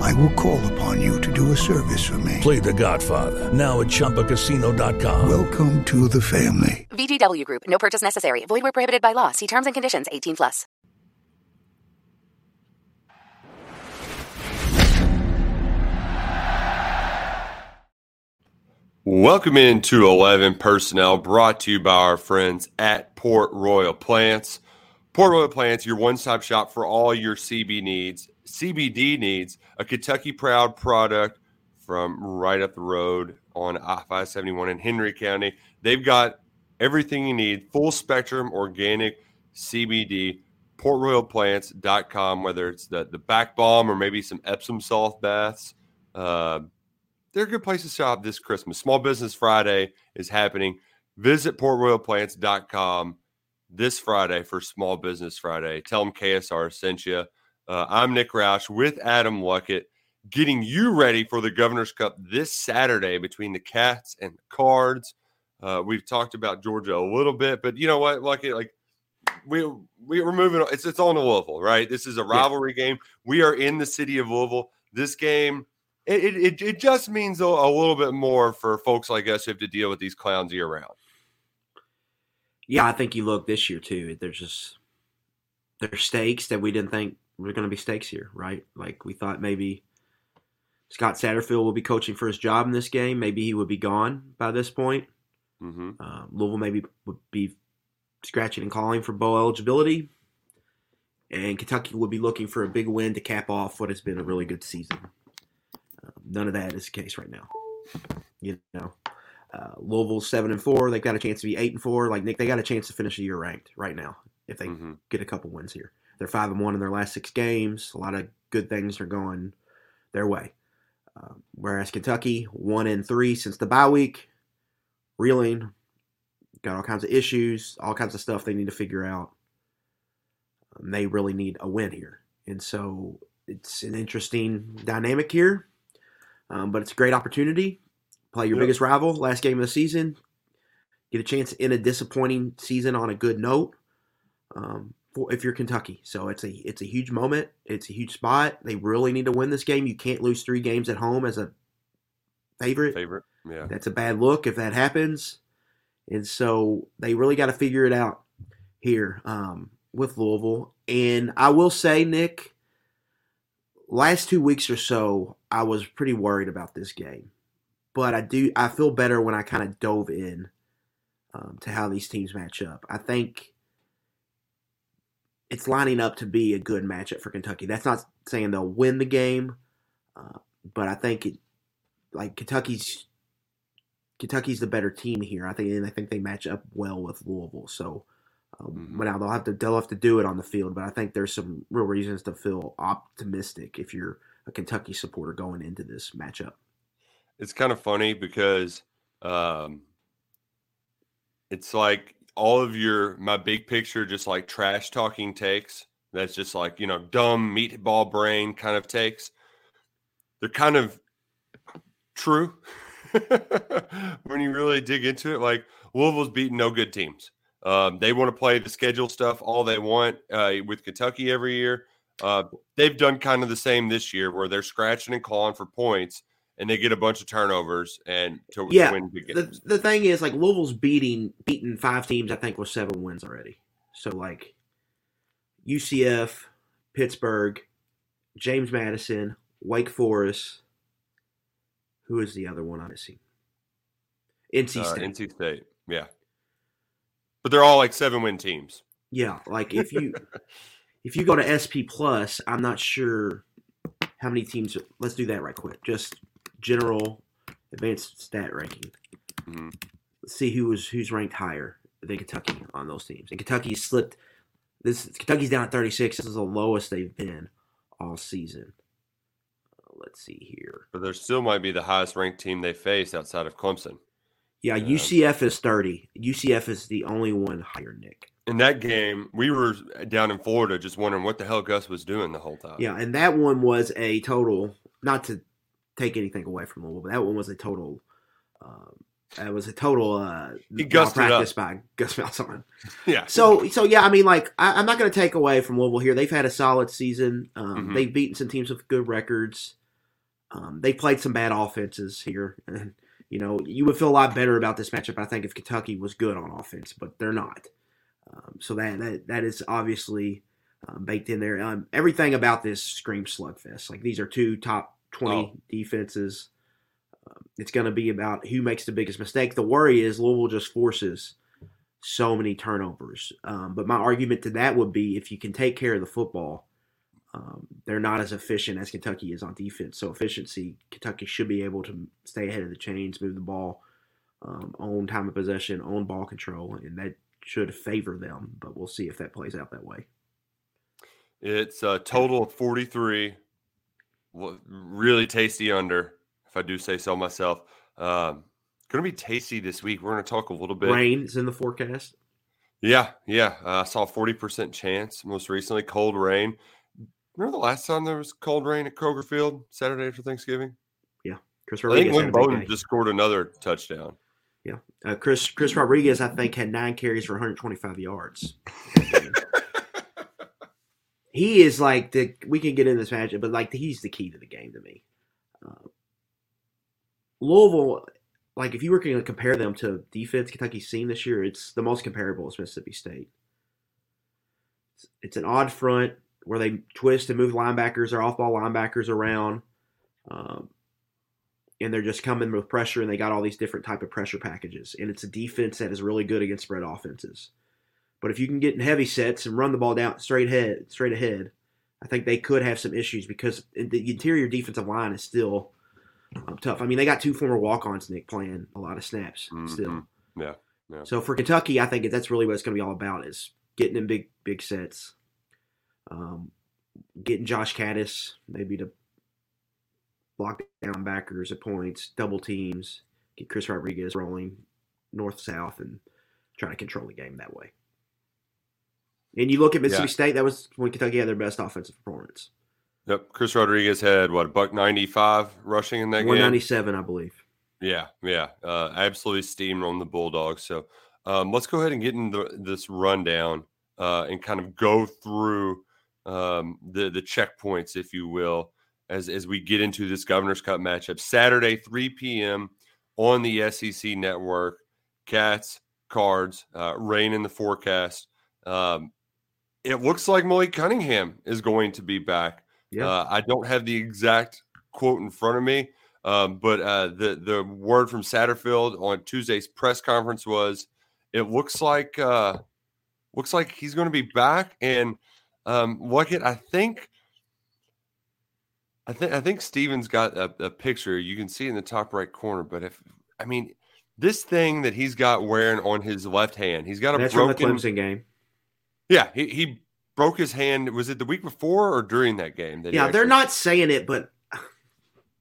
I will call upon you to do a service for me. Play The Godfather, now at ChumbaCasino.com. Welcome to the family. VGW Group. No purchase necessary. Void where prohibited by law. See terms and conditions. 18+. Welcome into 11 Personnel, brought to you by our friends at Port Royal Plants. Port Royal Plants, your one-stop shop for all your CBD needs, a Kentucky-proud product from right up the road on I-571 in Henry County. They've got everything you need, full-spectrum organic CBD, portroyalplants.com, whether it's the back bomb or maybe some Epsom salt baths. They're a good place to shop this Christmas. Small Business Friday is happening. Visit portroyalplants.com. this Friday for Small Business Friday. Tell them KSR sent you. I'm Nick Roush with Adam Luckett, getting you ready for the Governor's Cup this Saturday between the Cats and the Cards. We've talked about Georgia a little bit, but you know what, Luckett? Like we're moving on. It's on to Louisville, right? This is a rivalry game. We are in the city of Louisville. This game, it just means a little bit more for folks like us who have to deal with these clowns year round. Yeah, I think you look this year too. There's stakes that we didn't think were going to be stakes here, right? Like we thought maybe Scott Satterfield will be coaching for his job in this game. Maybe he would be gone by this point. Mm-hmm. Louisville maybe would be scratching and calling for bowl eligibility, and Kentucky would be looking for a big win to cap off what has been a really good season. None of that is the case right now, you know. Louisville's 7-4. They've got a chance to be 8-4. Like Nick, they got a chance to finish the year ranked right now if they get a couple wins here. They're 5-1 in their last 6 games. A lot of good things are going their way. Whereas Kentucky, 1-3 since the bye week, reeling, got all kinds of issues, all kinds of stuff they need to figure out. They really need a win here, and so it's an interesting dynamic here. But it's a great opportunity. Play your biggest rival, last game of the season. Get a chance to end a disappointing season on a good note. if you're Kentucky. So it's a huge moment. It's a huge spot. They really need to win this game. You can't lose three games at home as a favorite. Yeah. That's a bad look if that happens. And so they really got to figure it out here with Louisville. And I will say, Nick, last 2 weeks or so, I was pretty worried about this game. But I feel better when I kind of dove in to how these teams match up. I think it's lining up to be a good matchup for Kentucky. That's not saying they'll win the game, but I think Kentucky's the better team here. I think they match up well with Louisville. So now they'll have to do it on the field, but I think there's some real reasons to feel optimistic if you're a Kentucky supporter going into this matchup. It's kind of funny because it's like all of my big picture, just like trash talking takes. That's just like, dumb meatball brain kind of takes. They're kind of true when you really dig into it. Like Louisville's beating no good teams. They want to play the schedule stuff all they want with Kentucky every year. They've done kind of the same this year where they're scratching and clawing for points. And they get a bunch of turnovers and to win the game. The thing is, like, Louisville's beaten five teams, I think, with 7 wins already. So, like, UCF, Pittsburgh, James Madison, Wake Forest. Who is the other one I'm missing? NC State. NC State, yeah. But they're all, like, 7-win teams. Yeah, like, if you go to SP+, I'm not sure how many teams – let's do that right quick. Just – general advanced stat ranking. Mm-hmm. Let's see who's ranked higher than Kentucky on those teams. And Kentucky's slipped. Kentucky's down at 36. This is the lowest they've been all season. Let's see here. But there still might be the highest ranked team they faced outside of Clemson. Yeah, UCF is 30. UCF is the only one higher, Nick. In that game, we were down in Florida just wondering what the hell Gus was doing the whole time. Yeah, and that one was a total, not to take anything away from Louisville, but that one was a total. That was a total malpractice by Gus Malzahn. Yeah. So yeah, I mean, like, I'm not going to take away from Louisville here. They've had a solid season. They've beaten some teams with good records. They played some bad offenses here, and you would feel a lot better about this matchup, I think, if Kentucky was good on offense, but they're not. So that is obviously baked in there. Everything about this screams slugfest. Like, these are two top 20 defenses. It's going to be about who makes the biggest mistake. The worry is Louisville just forces so many turnovers. But my argument to that would be if you can take care of the football, they're not as efficient as Kentucky is on defense. So efficiency, Kentucky should be able to stay ahead of the chains, move the ball, own time of possession, own ball control, and that should favor them. But we'll see if that plays out that way. It's a total of 43. Really tasty under, if I do say so myself. Going to be tasty this week. We're going to talk a little bit. Rain's in the forecast. Yeah. I saw a 40% chance most recently. Cold rain. Remember the last time there was cold rain at Kroger Field Saturday after Thanksgiving? Yeah. Chris Rodriguez. I think Lynn Bowden just scored another touchdown. Yeah. Chris Rodriguez, I think, had 9 carries for 125 yards. He is like we can get in this matchup, but like he's the key to the game to me. Louisville, like if you were going to compare them to defense Kentucky's seen this year, it's the most comparable is Mississippi State. It's an odd front where they twist and move linebackers or off-ball linebackers around, and they're just coming with pressure, and they got all these different type of pressure packages. And it's a defense that is really good against spread offenses. But if you can get in heavy sets and run the ball down straight ahead, I think they could have some issues because the interior defensive line is still tough. I mean, they got 2 former walk-ons, Nick, playing a lot of snaps still. Yeah. So for Kentucky, I think that's really what it's going to be all about is getting in big sets, getting Josh Caddis maybe to block down backers at points, double teams, get Chris Rodriguez rolling north-south and try to control the game that way. And you look at Mississippi State, that was when Kentucky had their best offensive performance. Yep. Chris Rodriguez had, what, $195 rushing in that game? 197, I believe. Yeah. Absolutely steamrolled the Bulldogs. So let's go ahead and get into this rundown and kind of go through the checkpoints, if you will, as we get into this Governor's Cup matchup. Saturday, 3 p.m. on the SEC Network. Cats, Cards, rain in the forecast. It looks like Malik Cunningham is going to be back. Yeah. I don't have the exact quote in front of me, but the word from Satterfield on Tuesday's press conference was, it looks like he's going to be back. And Luckett, I think Steven's got a picture you can see in the top right corner. But this thing that he's got wearing on his left hand, he's got that's broken. That's from the Clemson game. Yeah, he broke his hand. Was it the week before or during that game? They're not saying it, but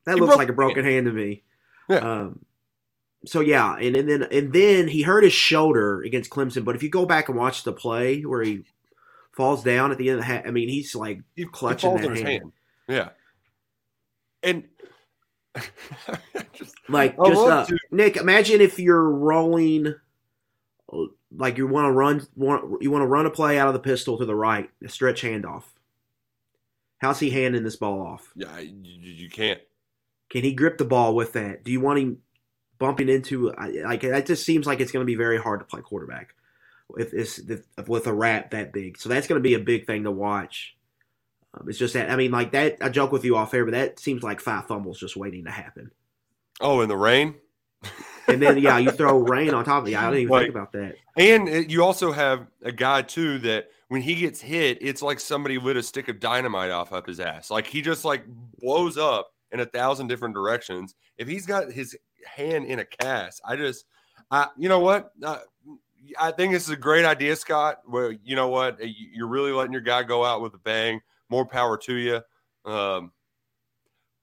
that looks like a broken hand to me. Yeah. So then he hurt his shoulder against Clemson. But if you go back and watch the play where he falls down at the end of the half, he's like clutching that hand. Yeah. And Nick, imagine if you're rolling, like you want to run a play out of the pistol to the right, a stretch handoff. How's he handing this ball off? Yeah, you can't. Can he grip the ball with that? Do you want him bumping into? Like that just seems like it's going to be very hard to play quarterback with a rat that big. So that's going to be a big thing to watch. It's just that, that, I joke with you off air, but that seems like 5 fumbles just waiting to happen. Oh, in the rain? And then, yeah, you throw rain on top of it. I didn't even think about that. And you also have a guy, too, that when he gets hit, it's like somebody lit a stick of dynamite up his ass. Like, he just, blows up in 1,000 different directions. If he's got his hand in a cast, you know what? I think this is a great idea, Scott. Well, you know what? You're really letting your guy go out with a bang. More power to you.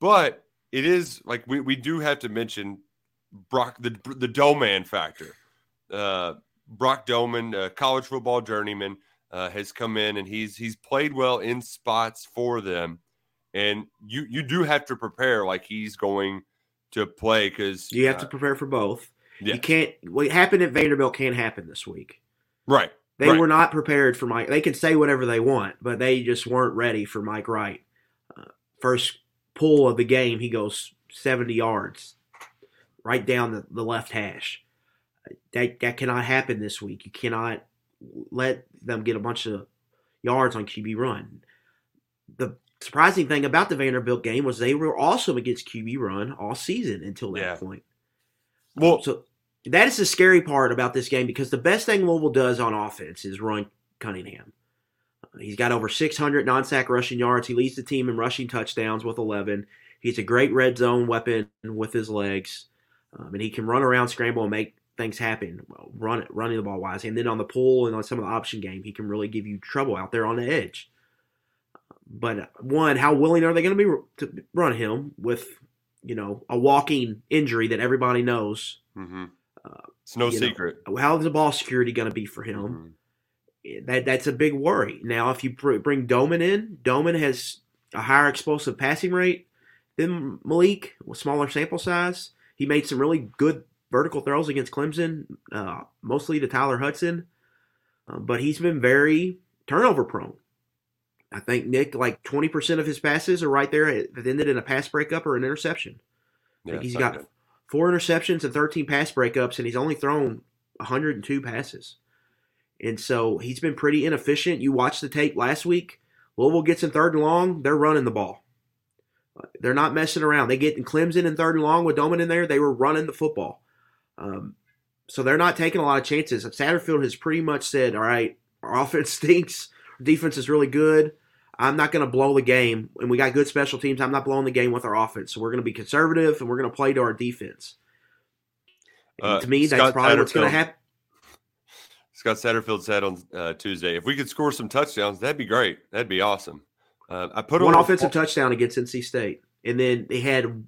But it is like we do have to mention Brock, the Domann factor. Brock Domann, a college football journeyman, has come in and he's played well in spots for them. And you do have to prepare like he's going to play because you have to prepare for both. Yeah. You can't. What happened at Vanderbilt can't happen this week. Right. They were not prepared for Mike. They can say whatever they want, but they just weren't ready for Mike Wright. First pull of the game, he goes 70 yards right down the left hash. That cannot happen this week. You cannot let them get a bunch of yards on QB run. The surprising thing about the Vanderbilt game was they were also against QB run all season until that point. Well, so that is the scary part about this game because the best thing Louisville does on offense is run Cunningham. He's got over 600 non-sack rushing yards. He leads the team in rushing touchdowns with 11. He's a great red zone weapon with his legs, and he can run around, scramble, and make things happen, running the ball wise. And then on the pull and on some of the option game, he can really give you trouble out there on the edge. But, one, how willing are they going to be to run him with, a walking injury that everybody knows? Mm-hmm. It's no secret. How's the ball security going to be for him? Mm-hmm. That's a big worry. Now, if you bring Domann in, Domann has a higher explosive passing rate than Malik with smaller sample size. He made some really good vertical throws against Clemson, mostly to Tyler Hudson. But he's been very turnover prone. I think, Nick, 20% of his passes are right there that ended in a pass breakup or an interception. Yeah, I think he's got 4 interceptions and 13 pass breakups, and he's only thrown 102 passes. And so he's been pretty inefficient. You watched the tape last week. Louisville gets in 3rd and long. They're running the ball. They're not messing around. They get in Clemson in 3rd and long with Domann in there. They were running the football. So they're not taking a lot of chances. Satterfield has pretty much said, all right, our offense stinks. Our defense is really good. I'm not going to blow the game, and we got good special teams. I'm not blowing the game with our offense, so we're going to be conservative, and we're going to play to our defense. To me, that's probably what's going to happen. Scott Satterfield said on Tuesday, if we could score some touchdowns, that'd be great. That'd be awesome. I put one offensive touchdown against NC State, and then they had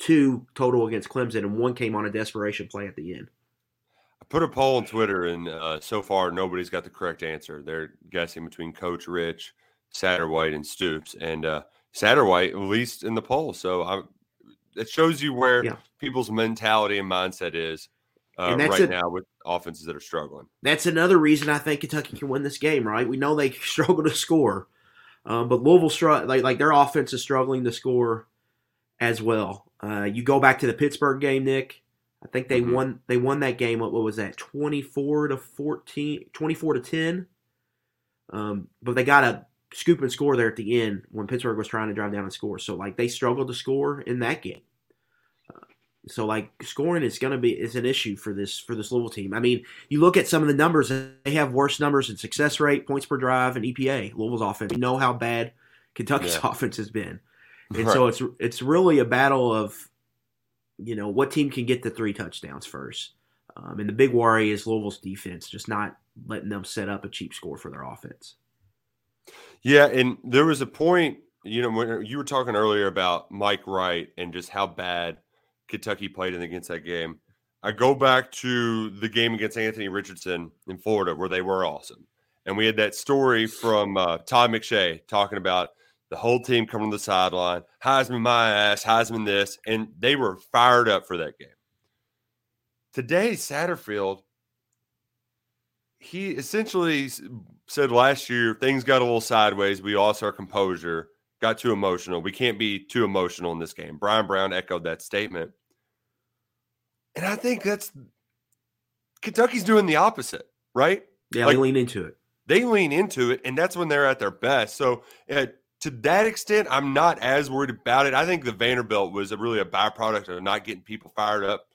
2 total against Clemson, and 1 came on a desperation play at the end. I put a poll on Twitter, and so far nobody's got the correct answer. They're guessing between Coach Rich, Satterwhite, and Stoops, and Satterwhite least in the poll. So it shows you where people's mentality and mindset is. right now with offenses that are struggling. That's another reason I think Kentucky can win this game, right? We know they struggle to score, but Louisville like their offense is struggling to score as well. You go back to the Pittsburgh game, Nick. I think they won that game. What was that? 24-10. But they got a scoop and score there at the end when Pittsburgh was trying to drive down and score. So like they struggled to score in that game. So like scoring is going to be an issue for this Louisville team. I mean, you look at some of the numbers; they have worse numbers in success rate, points per drive, and EPA. Louisville's offense. We know how bad Kentucky's offense has been, and so it's really a battle of, what team can get the 3 touchdowns first. And the big worry is Louisville's defense, just not letting them set up a cheap score for their offense. Yeah, and there was a point, when you were talking earlier about Mike Wright and just how bad Kentucky played against that game. I go back to the game against Anthony Richardson in Florida where they were awesome. And we had that story from Todd McShay talking about the whole team coming to the sideline, Heisman my ass, Heisman this, and they were fired up for that game. Today, Satterfield, he essentially said last year, things got a little sideways. We lost our composure, got too emotional. We can't be too emotional in this game. Brian Brown echoed that statement. And I think that's Kentucky's doing the opposite, right? Yeah, they lean into it. And that's when they're at their best. So to that extent, I'm not as worried about it. I think the Vanderbilt was really a byproduct of not getting people fired up,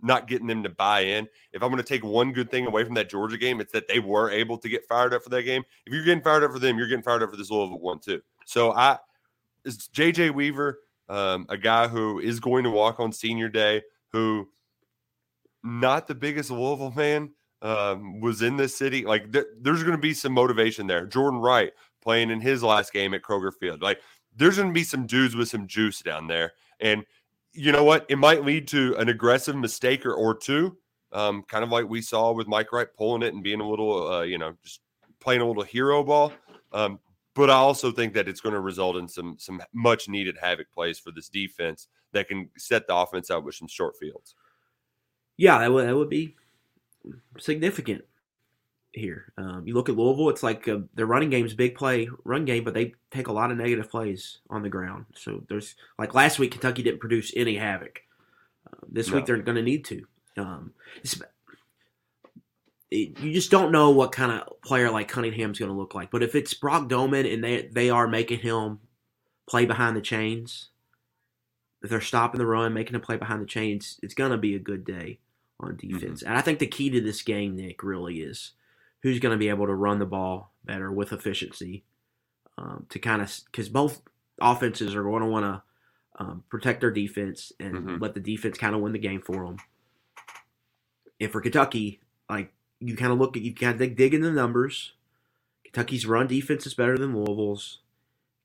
not getting them to buy in. If I'm going to take one good thing away from that Georgia game, it's that they were able to get fired up for that game. If you're getting fired up for them, you're getting fired up for this Louisville one too. So it's J.J. Weaver, a guy who is going to walk on senior day, who not the biggest Louisville fan, was in this city. Like there's going to be some motivation there. Jordan Wright playing in his last game at Kroger Field. Like there's going to be some dudes with some juice down there. And you know what? It might lead to an aggressive mistake or two, kind of like we saw with Mike Wright pulling it and being a little, just playing a little hero ball. But I also think that it's going to result in some much-needed havoc plays for this defense that can set the offense out with some short fields. Yeah, that would be significant here. You look at Louisville, it's like their running game's big play run game, but they take a lot of negative plays on the ground. So there's like last week, Kentucky didn't produce any havoc. This week, they're going to need to. You just don't know what kind of player like Cunningham's going to look like. But if it's Brock Domann and they are making him play behind the chains, if they're stopping the run, making him play behind the chains, it's going to be a good day on defense. And I think the key to this game, Nick, really is who's going to be able to run the ball better with efficiency to kind of – because both offenses are going to want to protect their defense and let the defense kind of win the game for them. And for Kentucky, like you kind of look at – you kind of dig in the numbers. Kentucky's run defense is better than Louisville's.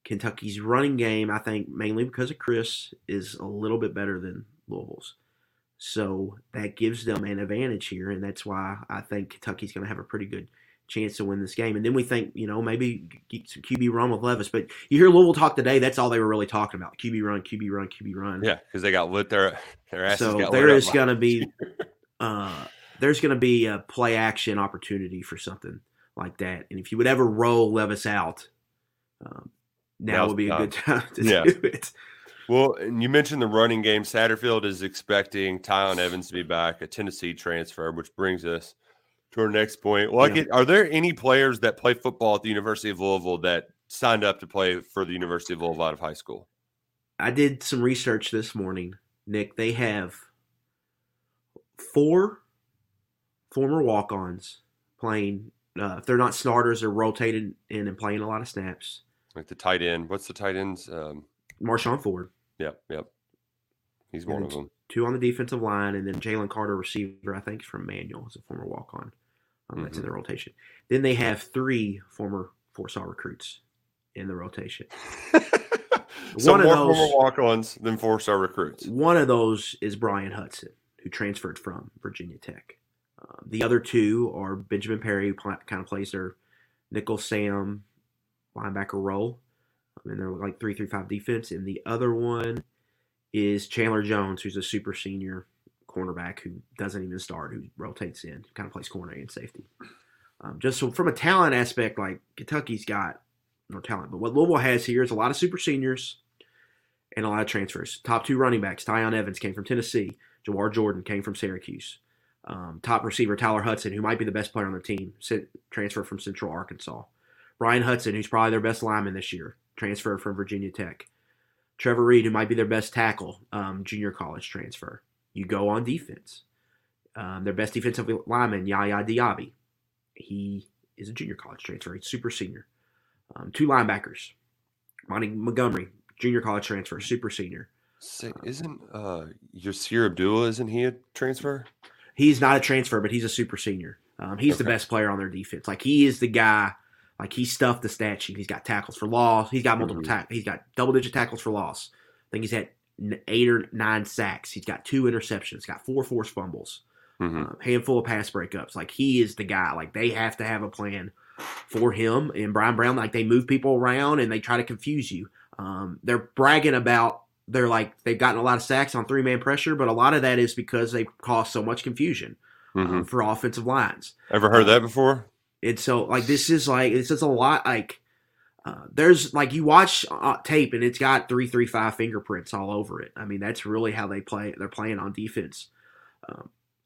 Kentucky's running game, I think mainly because of Chris, is a little bit better than Louisville's. So that gives them an advantage here, and that's why I think Kentucky's going to have a pretty good chance to win this game. And then we think, maybe get some QB run with Levis. But you hear Louisville talk today, that's all they were really talking about, QB run. Yeah, because they got lit their asses. So there's going to be a play-action opportunity for something like that. And if you would ever roll Levis out, now would be a good time to do it. Well, and you mentioned the running game. Satterfield is expecting Tylan Evans to be back, a Tennessee transfer, which brings us to our next point. Well, are there any players that play football at the University of Louisville that signed up to play for the University of Louisville out of high school? I did some research this morning, Nick. They have 4 former walk-ons playing. If they're not starters, they're rotated in and playing a lot of snaps. Like the tight end. What's the tight end's Marshawn Ford. Yep. He's one of them. 2 on the defensive line, and then Jalen Carter, receiver, I think, from Manual, is a former walk-on. That's in the rotation. Then they have 3 former four-star recruits in the rotation. So more former walk-ons than four-star recruits. One of those is Brian Hudson, who transferred from Virginia Tech. The other 2 are Benjamin Perry, who kind of plays their nickel Sam linebacker role. And they're like 3-3-5 defense. And the other one is Chandler Jones, who's a super senior cornerback who doesn't even start, who rotates in, kind of plays corner and safety. Just so from a talent aspect, like Kentucky's got no talent, but what Louisville has here is a lot of super seniors and a lot of transfers. Top two running backs, Tyon Evans came from Tennessee. Jawar Jordan came from Syracuse. Top receiver, Tyler Hudson, who might be the best player on the team, transferred from Central Arkansas. Brian Hudson, who's probably their best lineman this year, transferred from Virginia Tech. Trevor Reed, who might be their best tackle, junior college transfer. You go on defense. Their best defensive lineman, Yaya Diaby. He is a junior college transfer. He's super senior. Two linebackers. Monty Montgomery, junior college transfer, super senior. Isn't Yasir Abdullah, isn't he a transfer? He's not a transfer, but he's a super senior. He's the best player on their defense. Like, he is the guy. Like, he stuffed the stat sheet. He's got tackles for loss. He's got multiple tackles. He's got double-digit tackles for loss. I think he's had 8 or 9 sacks. He's got 2 interceptions. He's got 4 forced fumbles. Handful of pass breakups. Like, he is the guy. Like, they have to have a plan for him. And Brian Brown, like, they move people around and they try to confuse you. They're bragging about they're like they've gotten a lot of sacks on three-man pressure, but a lot of that is because they caused so much confusion for offensive lines. Ever heard that before? And so, like, this is a lot, like, there's, like, you watch tape, and it's got 3-3-5 fingerprints all over it. I mean, that's really how they play. They're playing on defense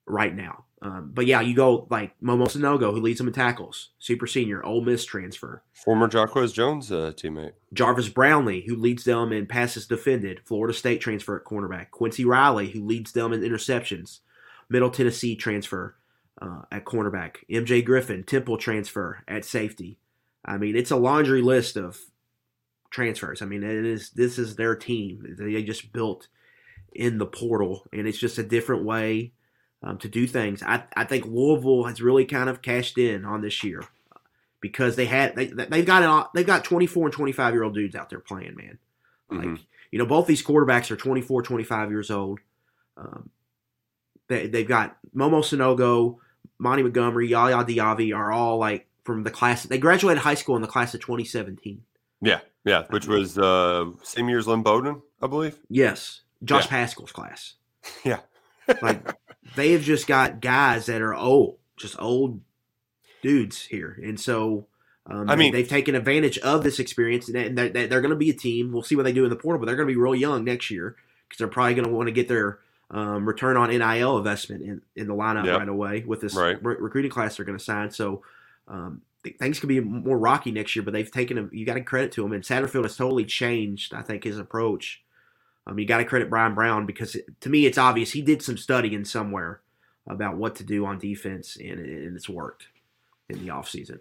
right now. But, yeah, you go, like, Momo Sanogo, who leads them in tackles, super senior, Ole Miss transfer. Former Jacquez Jones teammate. Jarvis Brownlee, who leads them in passes defended, Florida State transfer at cornerback. Quincy Riley, who leads them in interceptions, Middle Tennessee transfer. At cornerback, MJ Griffin, Temple transfer at safety. I mean, it's a laundry list of transfers. I mean, this is their team. They just built in the portal, and it's just a different way to do things. I think Louisville has really kind of cashed in on this year because they've got 24 and 25 year old dudes out there playing, man. Like both these quarterbacks are 24, 25 years old. They've got Momo Sanogo. Monty Montgomery, Yaya Diaby are all like from the class. They graduated high school in the class of 2017. Yeah, which was same year as Lynn Bowden, I believe. Yes, Josh Pascal's class. Yeah, like they have just got guys that are old, just old dudes here, and so I mean they've taken advantage of this experience, and they're going to be a team. We'll see what they do in the portal, but they're going to be real young next year because they're probably going to want to get their return on NIL investment in the lineup right away with this recruiting class they're going to sign. So things could be more rocky next year, but they've taken them. You got to credit to them. And Satterfield has totally changed, I think, his approach. You got to credit Brian Brown because, to me, it's obvious he did some studying somewhere about what to do on defense, and it's worked in the offseason.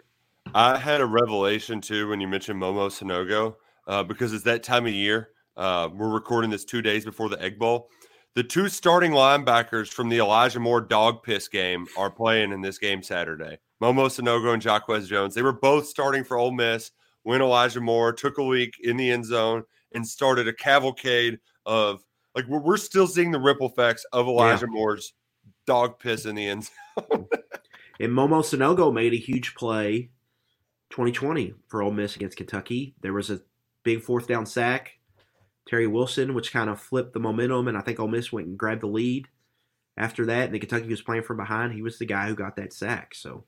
I had a revelation, too, when you mentioned Momo Sanogo because it's that time of year. We're recording this 2 days before the Egg Bowl. The two starting linebackers from the Elijah Moore dog piss game are playing in this game Saturday. Momo Sanogo and Jacquez Jones. They were both starting for Ole Miss when Elijah Moore took a leak in the end zone and started a cavalcade of – like we're still seeing the ripple effects of Elijah Moore's dog piss in the end zone. And Momo Sanogo made a huge play 2020 for Ole Miss against Kentucky. There was a big fourth down sack. Terry Wilson, which kind of flipped the momentum, and I think Ole Miss went and grabbed the lead after that. And then Kentucky was playing from behind. He was the guy who got that sack. So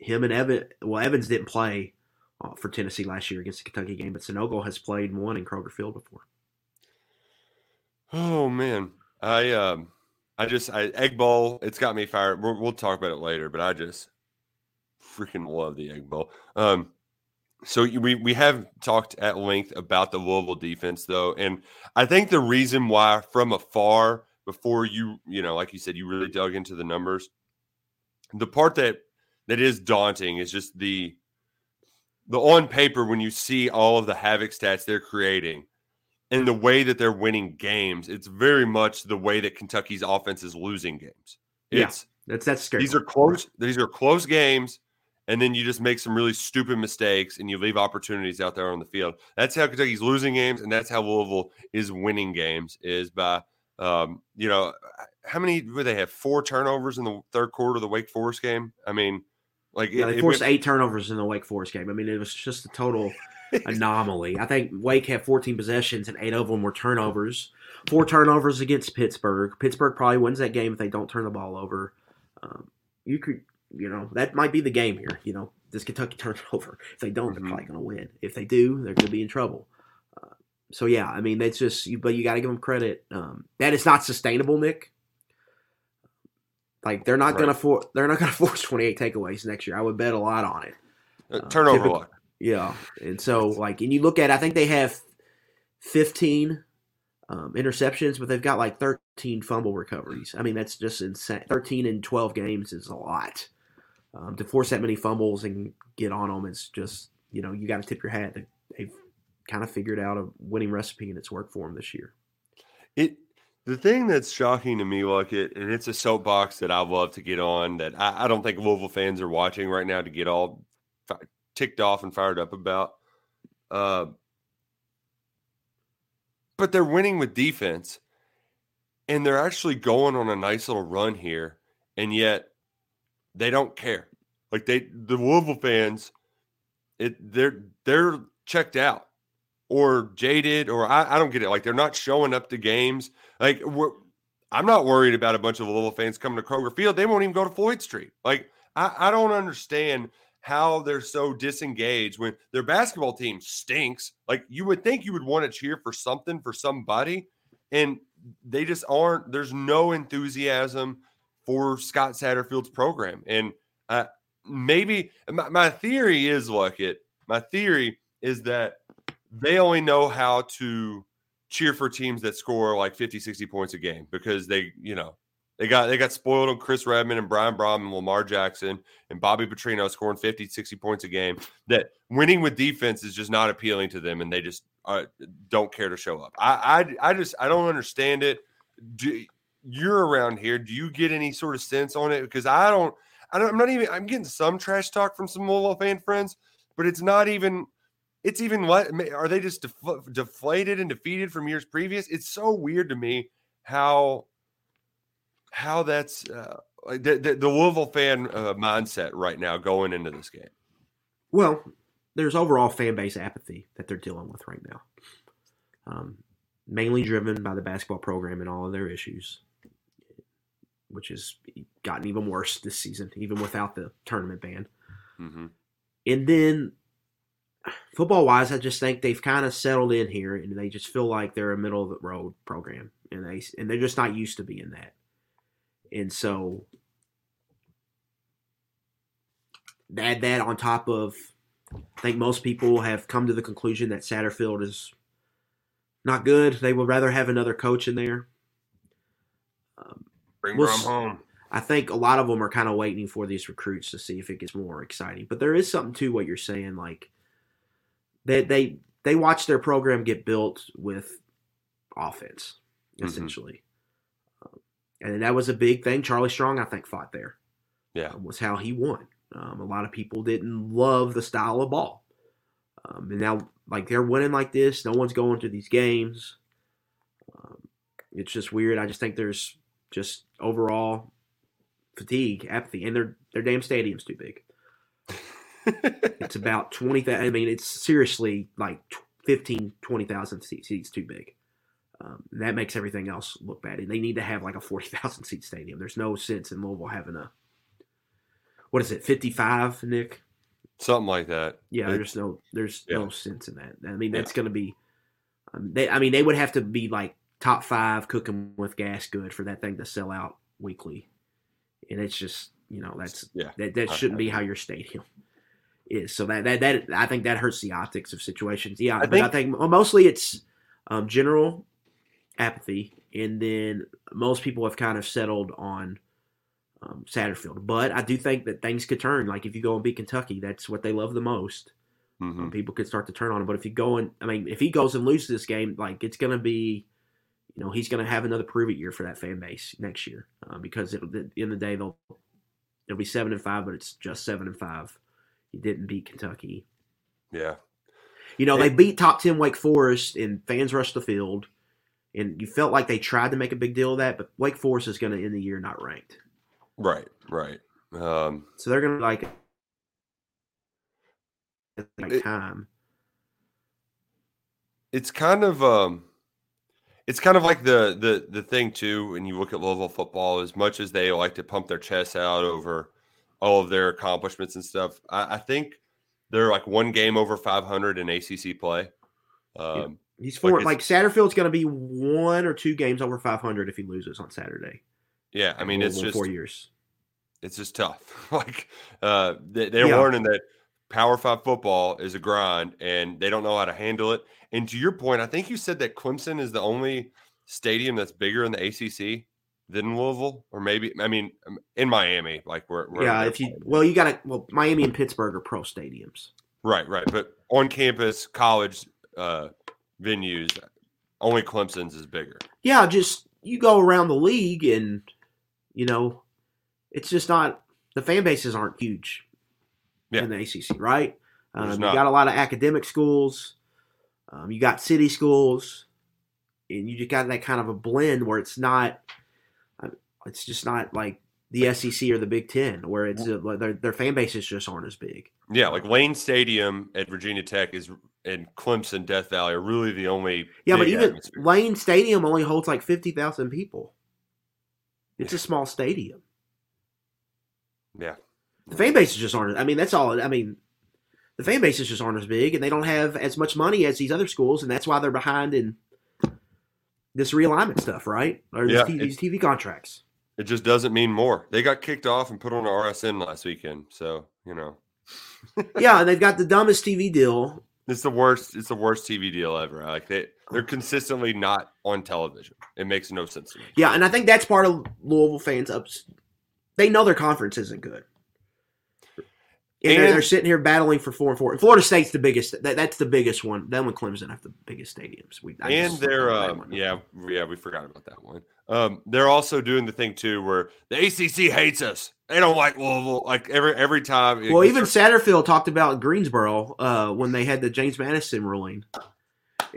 him and Evans didn't play for Tennessee last year against the Kentucky game, but Sanogo has played one in Kroger Field before. Oh man, I Egg Bowl. It's got me fired. We'll talk about it later, but I just freaking love the Egg Bowl. So we have talked at length about the Louisville defense, though, and I think the reason why from afar, before you like you said, you really dug into the numbers, the part that is daunting is just the on paper when you see all of the havoc stats they're creating and the way that they're winning games, it's very much the way that Kentucky's offense is losing games. That's scary. These are close games. And then you just make some really stupid mistakes and you leave opportunities out there on the field. That's how Kentucky's losing games, and that's how Louisville is winning games, is by, how many would they have? 4 turnovers in the third quarter of the Wake Forest game? I mean, like they forced 8 turnovers in the Wake Forest game. I mean, it was just a total anomaly. I think Wake had 14 possessions and 8 of them were turnovers. 4 turnovers against Pittsburgh. Pittsburgh probably wins that game if they don't turn the ball over. That might be the game here. You know, does Kentucky turn it over? If they don't, they're probably going to win. If they do, they're going to be in trouble. That's just – but you got to give them credit. That is not sustainable, Nick. Like, they're not going to force 28 takeaways next year. I would bet a lot on it. Turnover luck. Yeah. And so, and you look at – I think they have 15 interceptions, but they've got 13 fumble recoveries. I mean, that's just insane. 13 in 12 games is a lot. To force that many fumbles and get on them, it's just – you got to tip your hat. They've kind of figured out a winning recipe, and it's worked for them this year. The thing that's shocking to me, Luckett, and it's a soapbox that I love to get on that I don't think Louisville fans are watching right now to get all ticked off and fired up about. But they're winning with defense, and they're actually going on a nice little run here, and yet they don't care. The Louisville fans, they're checked out. Or jaded, or I don't get it. They're not showing up to games. I'm not worried about a bunch of Louisville fans coming to Kroger Field. They won't even go to Floyd Street. I don't understand how they're so disengaged when their basketball team stinks. You would think you would want to cheer for something, for somebody, and they just aren't. There's no enthusiasm for Scott Satterfield's program. And maybe my theory is, Luckett, my theory is that they only know how to cheer for teams that score 50, 60 points a game because they got spoiled on Chris Redman and Brian Brown and Lamar Jackson and Bobby Petrino scoring 50, 60 points a game, that winning with defense is just not appealing to them. And they just don't care to show up. I don't understand it. You're around here. Do you get any sort of sense on it? Because I'm getting some trash talk from some Louisville fan friends, but are they just deflated and defeated from years previous? It's so weird to me how that's the Louisville fan mindset right now going into this game. Well, there's overall fan base apathy that they're dealing with right now, mainly driven by the basketball program and all of their issues, which has gotten even worse this season, even without the tournament ban. Mm-hmm. And then football-wise, I just think they've kind of settled in here, and they just feel like they're a middle-of-the-road program, and they're just not used to being that. And so add that on top of I think most people have come to the conclusion that Satterfield is not good. They would rather have another coach in there. Bring Brom home. I think a lot of them are kind of waiting for these recruits to see if it gets more exciting. But there is something to what you're saying, They watch their program get built with offense, essentially. Mm-hmm. And that was a big thing. Charlie Strong, I think, fought there. Yeah. Was how he won. A lot of people didn't love the style of ball. And now, they're winning like this. No one's going to these games. It's just weird. I just think there's just overall fatigue, apathy. And their damn stadium's too big. It's about 20,000. I mean, it's seriously 15,000-20,000 seats too big. That makes everything else look bad. And they need to have a 40,000 seat stadium. There's no sense in Louisville having a 55, Nick? Something like that. Yeah, there's no sense in that. I mean, that's going to be. They would have to be top 5 cooking with gas good for that thing to sell out weekly, and it's just that shouldn't be how your stadium is. So that I think that hurts the optics of situations. Yeah, I think mostly it's general apathy, and then most people have kind of settled on Satterfield. But I do think that things could turn. If you go and beat Kentucky, that's what they love the most. Mm-hmm. People could start to turn on him. But if you go and if he goes and loses this game, it's going to be, he's going to have another prove it year for that fan base next year because at the end of the day it'll be 7-5, but it's just 7-5. You didn't beat Kentucky. Yeah. They beat top 10 Wake Forest, and fans rushed the field. And you felt like they tried to make a big deal of that, but Wake Forest is going to end the year not ranked. Right. So they're going to at that time. It's kind of It's kind of like the thing, too, when you look at Louisville football, as much as they like to pump their chest out over all of their accomplishments and stuff, I think they're like one game over 500 in ACC play. Yeah. He's four. Like Satterfield's going to be 1 or 2 games over 500 if he loses on Saturday. Yeah, I mean, it's just 4 years. It's just tough. like they're learning that Power 5 football is a grind, and they don't know how to handle it. And to your point, I think you said that Clemson is the only stadium that's bigger in the ACC than Louisville, or maybe I mean in Miami. Like we're yeah. If you Miami and Pittsburgh are pro stadiums. Right. But on campus college venues, only Clemson's is bigger. Yeah, just you go around the league, and you know it's just not the fan bases aren't huge in the ACC, right? You got a lot of academic schools. You got city schools, and you just got that kind of a blend where it's just not like the SEC or the Big Ten, where it's their fan bases just aren't as big. Yeah, like Lane Stadium at Virginia Tech is, and Clemson, Death Valley are really the only. Yeah, but even atmosphere. Lane Stadium only holds like 50,000 people. It's a small stadium. Yeah, the fan bases just aren't. I mean, that's all. I mean. The fan bases just aren't as big, and they don't have as much money as these other schools, and that's why they're behind in this realignment stuff, right? Or these TV contracts. It just doesn't mean more. They got kicked off and put on the RSN last weekend, so, you know. Yeah, and they've got the dumbest TV deal. It's the worst TV deal ever. Like they're consistently not on television. It makes no sense to me. Yeah, and I think that's part of Louisville fans' they know their conference isn't good. And they're sitting here battling for 4 and 4. Florida State's the biggest. That's the biggest one. That one, Clemson have the biggest stadiums. We forgot about that one. They're also doing the thing too where the ACC hates us. They don't like Louisville. Like every time. Even Satterfield talked about Greensboro when they had the James Madison ruling,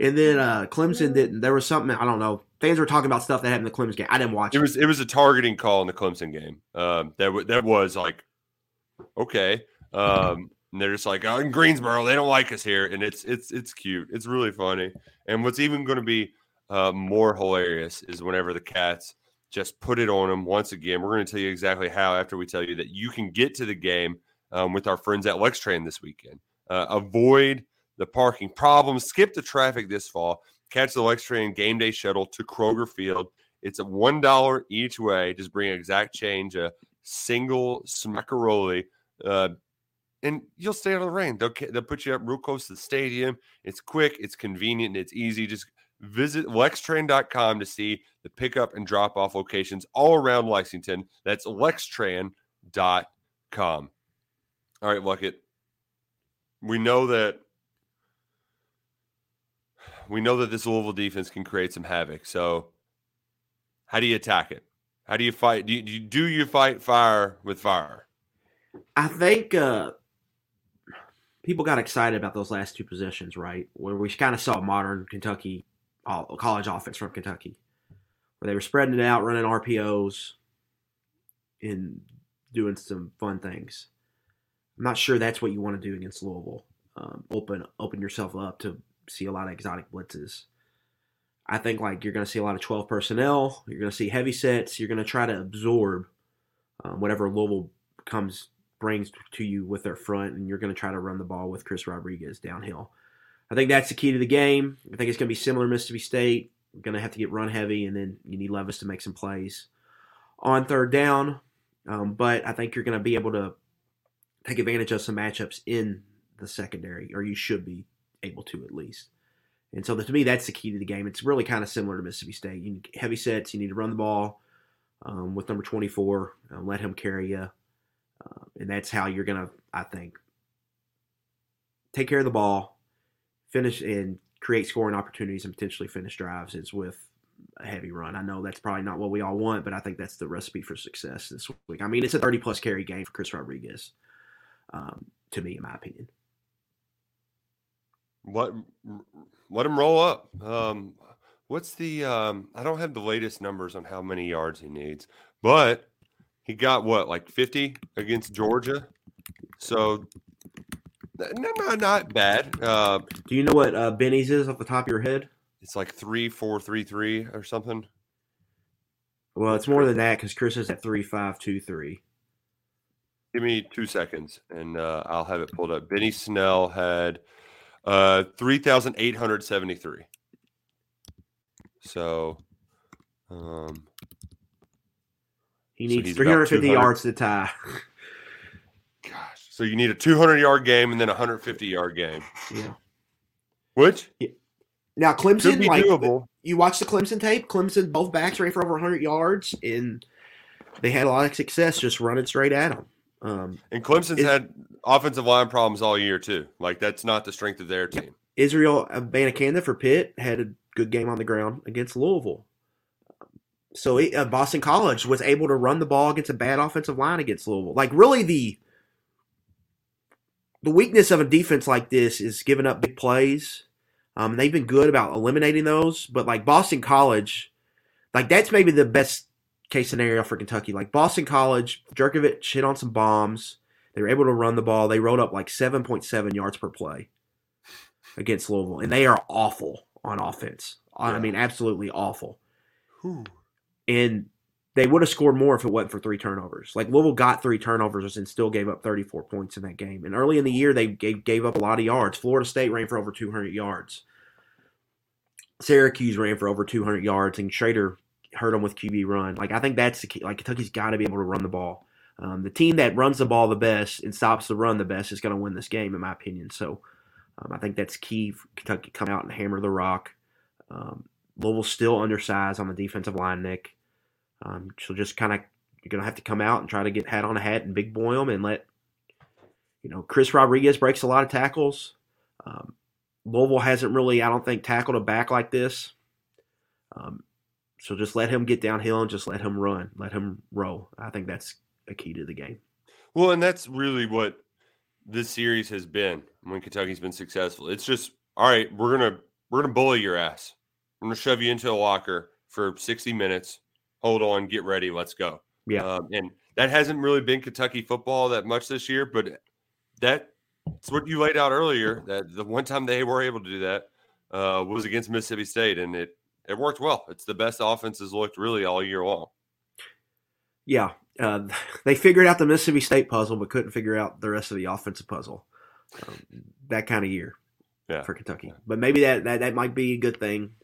and then Clemson didn't. There was something I don't know. Fans were talking about stuff that happened in the Clemson game. I didn't watch it. It was a targeting call in the Clemson game. That was like okay. And they're just like, oh, in Greensboro, they don't like us here. And it's cute. It's really funny. And what's even going to be more hilarious is whenever the Cats just put it on them once again. We're going to tell you exactly how after we tell you that you can get to the game with our friends at Lex Train this weekend. Avoid the parking problems. Skip the traffic this fall. Catch the Lex Train game day shuttle to Kroger Field. It's a $1 each way. Just bring exact change, a single smackaroli. And you'll stay out of the rain. They'll put you up real close to the stadium. It's quick, it's convenient, it's easy. Just visit LexTran.com to see the pickup and drop-off locations all around Lexington. That's LexTran.com. All right, Luckett. We know that this Louisville defense can create some havoc. So how do you attack it? How do you fight? Do you fight fire with fire? I think people got excited about those last two possessions, right? Where we kind of saw modern Kentucky, college offense from Kentucky, where they were spreading it out, running RPOs, and doing some fun things. I'm not sure that's what you want to do against Louisville. Open yourself up to see a lot of exotic blitzes. I think like you're going to see a lot of 12 personnel. You're going to see heavy sets. You're going to try to absorb whatever Louisville brings to you with their front, and you're going to try to run the ball with Chris Rodriguez downhill. I think that's the key to the game. I think it's going to be similar to Mississippi State. We're going to have to get run heavy, and then you need Levis to make some plays on third down. But I think you're going to be able to take advantage of some matchups in the secondary, or you should be able to at least. And so to me, that's the key to the game. It's really kind of similar to Mississippi State. You need heavy sets. You need to run the ball with number 24. Let him carry you. And that's how you're going to, I think, take care of the ball, finish and create scoring opportunities and potentially finish drives is with a heavy run. I know that's probably not what we all want, but I think that's the recipe for success this week. I mean, it's a 30-plus carry game for Chris Rodriguez, to me, in my opinion. Let him roll up. What's the I don't have the latest numbers on how many yards he needs, but – he got, what, like 50 against Georgia? So, not bad. Do you know what Benny's is off the top of your head? It's like 3-4-3-3 or something. Well, it's more than that because Chris is at 3-5-2-3. Give me 2 seconds, and I'll have it pulled up. Benny Snell had 3,873. So he needs 350 yards to tie. Gosh. So you need a 200-yard game and then a 150-yard game. Yeah. Which? Yeah. Now, Clemson, like, doable. You watch the Clemson tape. Clemson, both backs ran for over 100 yards, and they had a lot of success just running straight at them. And Clemson's had offensive line problems all year, too. Like, that's not the strength of their team. Israel Abanikanda for Pitt had a good game on the ground against Louisville. So Boston College was able to run the ball against a bad offensive line against Louisville. Like, really, the weakness of a defense like this is giving up big plays. They've been good about eliminating those, but like Boston College, like that's maybe the best case scenario for Kentucky. Like Boston College, Jerkovich hit on some bombs. They were able to run the ball. They rolled up like 7.7 yards per play against Louisville, and they are awful on offense. Yeah. I mean, absolutely awful. Whew. And they would have scored more if it wasn't for three turnovers. Like Louisville got three turnovers and still gave up 34 points in that game. And early in the year, they gave up a lot of yards. Florida State ran for over 200 yards. Syracuse ran for over 200 yards, and Schrader hurt them with QB run. Like I think that's the key. Like Kentucky's got to be able to run the ball. The team that runs the ball the best and stops the run the best is going to win this game, in my opinion. So I think that's key for Kentucky. Come out and hammer the rock. Louisville's still undersized on the defensive line, Nick. So just kind of you're going to have to come out and try to get hat on a hat and big boy them and let – you know, Chris Rodriguez breaks a lot of tackles. Louisville hasn't really, I don't think, tackled a back like this. So just let him get downhill and just let him run, let him roll. I think that's a key to the game. Well, and that's really what this series has been when Kentucky's been successful. It's just, all right, we're gonna bully your ass. We're going to shove you into a locker for 60 minutes. Hold on, get ready, let's go. Yeah, and that hasn't really been Kentucky football that much this year, but that's what you laid out earlier. That the one time they were able to do that was against Mississippi State, and it worked well. It's the best offense has looked really all year long. Yeah, they figured out the Mississippi State puzzle, but couldn't figure out the rest of the offensive puzzle. That kind of year, for Kentucky. Yeah. But maybe that might be a good thing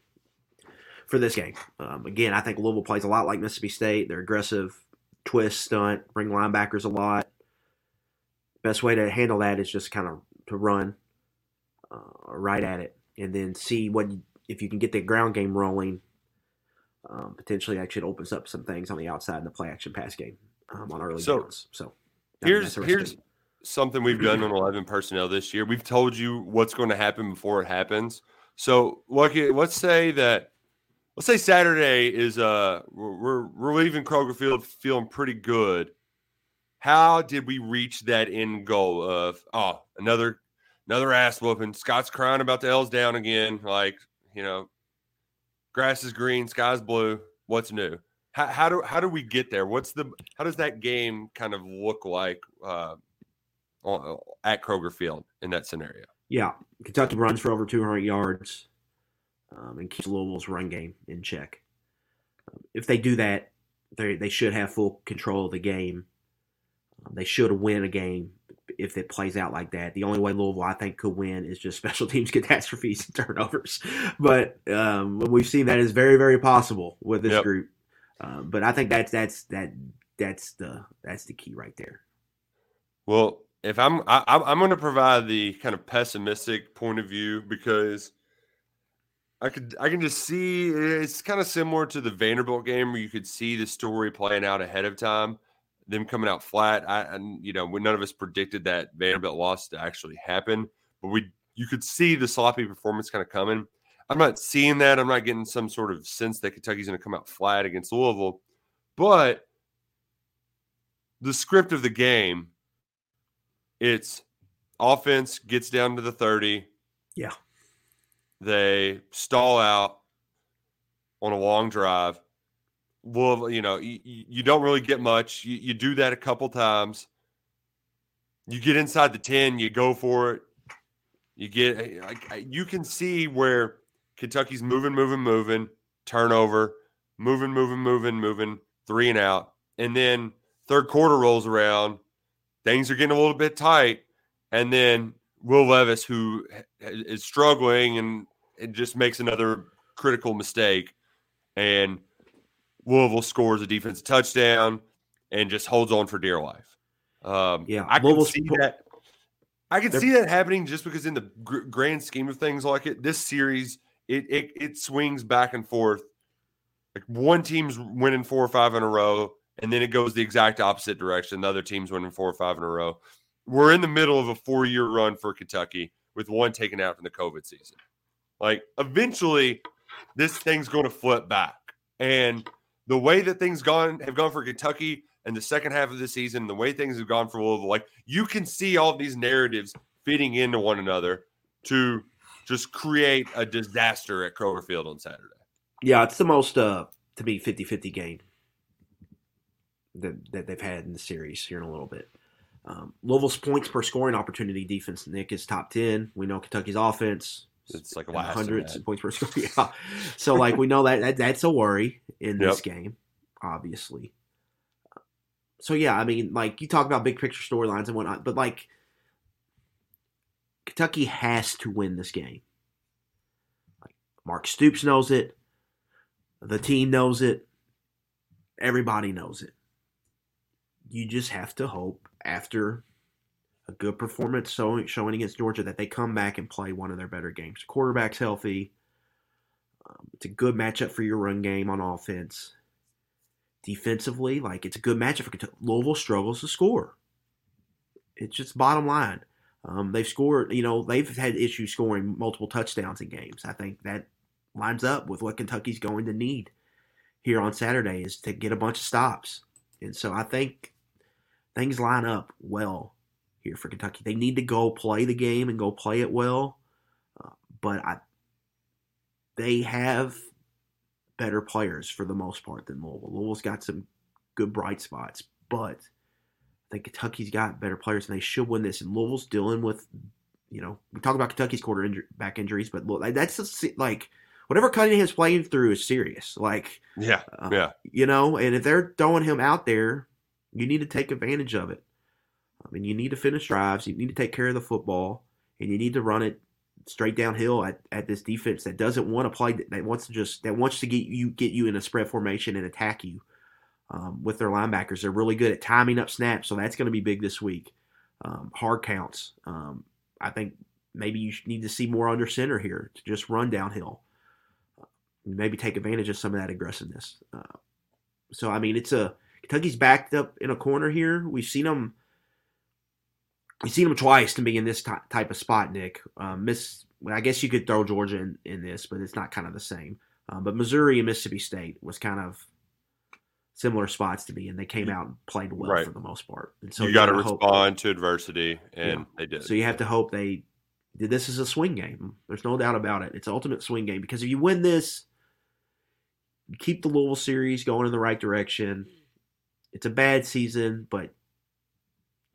for this game. Again, I think Louisville plays a lot like Mississippi State. They're aggressive, twist, stunt, bring linebackers a lot. Best way to handle that is just kind of to run right at it and then see if you can get the ground game rolling, potentially actually opens up some things on the outside in the play action pass game on early downs. So here's something we've done on 11 personnel this year. We've told you what's going to happen before it happens. So let's say that let's say Saturday is we're leaving Kroger Field feeling pretty good. How did we reach that end goal of another ass whooping? Scott's crying about the L's down again. Like, you know, grass is green, sky's blue. What's new? How do we get there? How does that game kind of look like at Kroger Field in that scenario? Yeah, Kentucky runs for over 200 yards. And keeps Louisville's run game in check. If they do that, they should have full control of the game. They should win a game if it plays out like that. The only way Louisville, I think, could win is just special teams catastrophes and turnovers. But we've seen that is very, very possible with this group. But I think that's the key right there. Well, if I'm going to provide the kind of pessimistic point of view because I can just see it's kind of similar to the Vanderbilt game where you could see the story playing out ahead of time, them coming out flat. None of us predicted that Vanderbilt loss to actually happen, but you could see the sloppy performance kind of coming. I'm not seeing that. I'm not getting some sort of sense that Kentucky's going to come out flat against Louisville, but the script of the game, it's offense gets down to the 30. Yeah. They stall out on a long drive. Well, you know, you don't really get much. You do that a couple times. You get inside the 10. You go for it. You can see where Kentucky's moving, turnover, moving, 3 and out. And then third quarter rolls around. Things are getting a little bit tight. And then Will Levis, who is struggling and it just makes another critical mistake. And Louisville scores a defensive touchdown and just holds on for dear life. I can see that happening just because in the grand scheme of things like it, this series, it swings back and forth. Like one team's winning 4 or 5 in a row, and then it goes the exact opposite direction. The other team's winning 4 or 5 in a row. We're in the middle of a 4-year run for Kentucky with one taken out from the COVID season. Like eventually this thing's going to flip back. And the way that things have gone for Kentucky and the second half of the season, the way things have gone for Louisville, like you can see all these narratives fitting into one another to just create a disaster at Kroger Field on Saturday. Yeah, it's the most, to me, 50-50 game that they've had in the series here in a little bit. Louisville's points per scoring opportunity defense, Nick, is top 10. We know Kentucky's offense. It's like hundreds of points per score. Yeah. So, like, we know that that's a worry in this game, obviously. So, yeah, I mean, like, you talk about big picture storylines and whatnot, but, like, Kentucky has to win this game. Like, Mark Stoops knows it. The team knows it. Everybody knows it. You just have to hope after a good performance showing against Georgia that they come back and play one of their better games. The quarterback's healthy. It's a good matchup for your run game on offense. Defensively, like it's a good matchup for Kentucky. Louisville struggles to score. It's just bottom line. They've scored, you know, they've had issues scoring multiple touchdowns in games. I think that lines up with what Kentucky's going to need here on Saturday is to get a bunch of stops. And so I think things line up well here for Kentucky. They need to go play the game and go play it well. But they have better players for the most part than Louisville. Louisville's got some good bright spots, but I think Kentucky's got better players and they should win this. And Louisville's dealing with, you know, we talk about Kentucky's quarterback injuries, but look, that's like whatever Cunningham's playing through is serious. Like, yeah, you know, and if they're throwing him out there, you need to take advantage of it. I mean, you need to finish drives. You need to take care of the football, and you need to run it straight downhill at this defense that doesn't want to play. That wants to get you in a spread formation and attack you with their linebackers. They're really good at timing up snaps, so that's going to be big this week. Hard counts. I think maybe you need to see more under center here to just run downhill. Maybe take advantage of some of that aggressiveness. So I mean, Kentucky's backed up in a corner here. We've seen them. We've seen them twice to be in this type of spot, Nick. I guess you could throw Georgia in this, but it's not kind of the same. But Missouri and Mississippi State was kind of similar spots to be in. They came out and played well for the most part. And so you got to respond to adversity, and they did. So you have to hope they did. This is a swing game. There's no doubt about it. It's an ultimate swing game because if you win this, you keep the Louisville series going in the right direction. It's a bad season, but